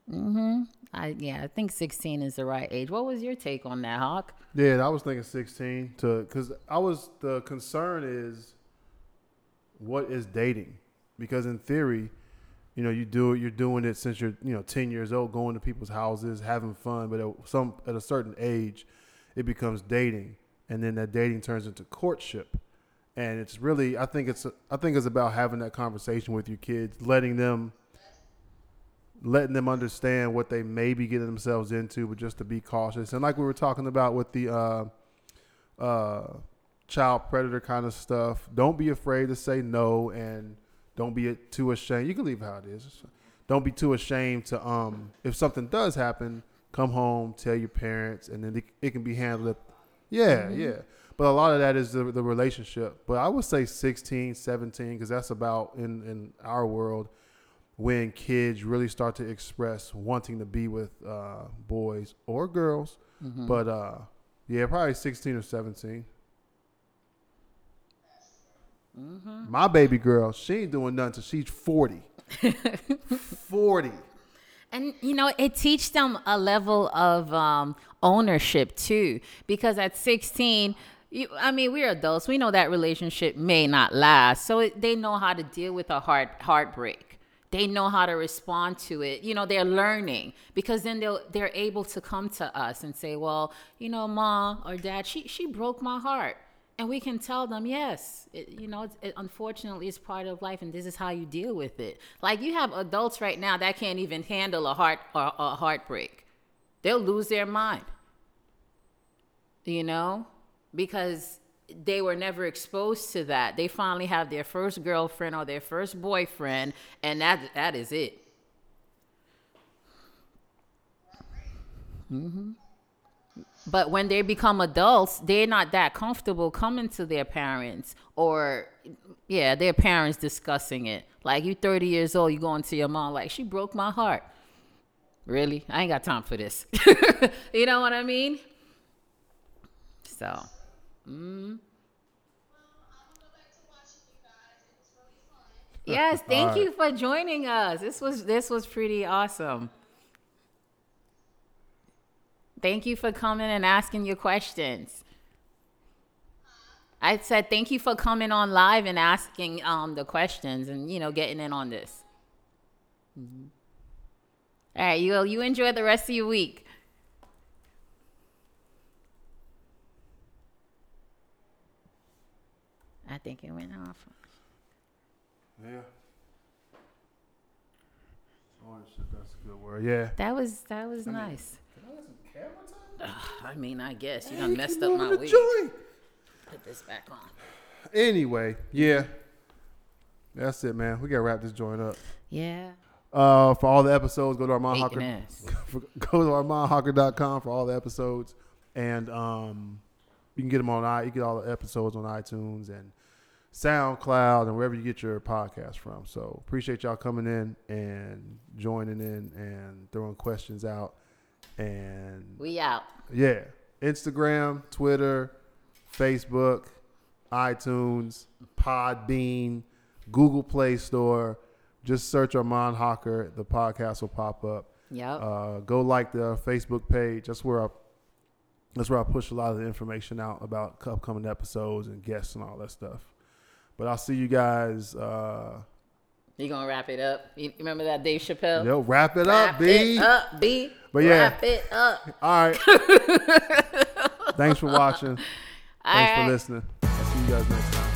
mm-hmm. I yeah, I think sixteen is the right age. What was your take on that, Hawk? Yeah, I was thinking sixteen to because I was the concern is what is dating? Because in theory, you know, you do you're doing it since you're you know ten years old, going to people's houses, having fun, but at some at a certain age, it becomes dating. And then that dating turns into courtship. And it's really, I think it's, I think it's about having that conversation with your kids, letting them, letting them understand what they may be getting themselves into, but just to be cautious. And like we were talking about with the uh, uh, child predator kind of stuff, don't be afraid to say no and don't be too ashamed. You can leave how it is. Don't be too ashamed to, um, if something does happen, come home, tell your parents, and then it, it can be handled at, yeah, mm-hmm. yeah. But a lot of that is the, the relationship. But I would say sixteen, seventeen, because that's about, in, in our world, when kids really start to express wanting to be with uh, boys or girls. Mm-hmm. But, uh, yeah, probably sixteen or seventeen. Mm-hmm. My baby girl, she ain't doing nothing until she's forty. forty. And, you know, it teaches them a level of um, ownership, too, because at sixteen, you, I mean, we're adults. We know that relationship may not last. So it, they know how to deal with a heart, heartbreak. They know how to respond to it. You know, they're learning because then they'll, they're able to come to us and say, well, you know, Mom or Dad, she, she broke my heart. And we can tell them, yes, it, you know, it, it, unfortunately, it's part of life, and this is how you deal with it. Like you have adults right now that can't even handle a heart or a heartbreak; they'll lose their mind, you know, because they were never exposed to that. They finally have their first girlfriend or their first boyfriend, and that that is it. Mm-hmm. But when they become adults, they're not that comfortable coming to their parents or, yeah, their parents discussing it. Like, you're thirty years old, you're going to your mom, like, she broke my heart. Really? I ain't got time for this. You know what I mean? So, mm. Yes, thank you for joining us. This was this was pretty awesome. Thank you for coming and asking your questions. I said thank you for coming on live and asking um, the questions and, you know, getting in on this. Mm-hmm. All right, you you enjoy the rest of your week. I think it went off. Yeah. Ownership, that's a good word. Yeah. That was that was I nice. Mean, can I have some camera time? Uh, I mean, I guess you hey, done messed up my week. Put this back on. Anyway, yeah. That's it, man. We gotta wrap this joint up. Yeah. Uh, for all the episodes, go to Arman Hocker. Go to arman hocker dot com for all the episodes, and um, you can get them on. I you get all the episodes on iTunes and SoundCloud and wherever you get your podcast from. So appreciate y'all coming in and joining in and throwing questions out. And we out. Yeah, Instagram, Twitter, Facebook, iTunes, Podbean, Google Play Store. Just search Arman Hocker. The podcast will pop up. Yeah. Uh, go like the Facebook page. That's where I, that's where I push a lot of the information out about upcoming episodes and guests and all that stuff. But I'll see you guys. Uh, you gonna wrap it up? You remember that Dave Chappelle? Yo, wrap it up, wrap B. It up, B. But yeah, wrap it up. All right. Thanks for watching. All Thanks right. for listening. I'll see you guys next time.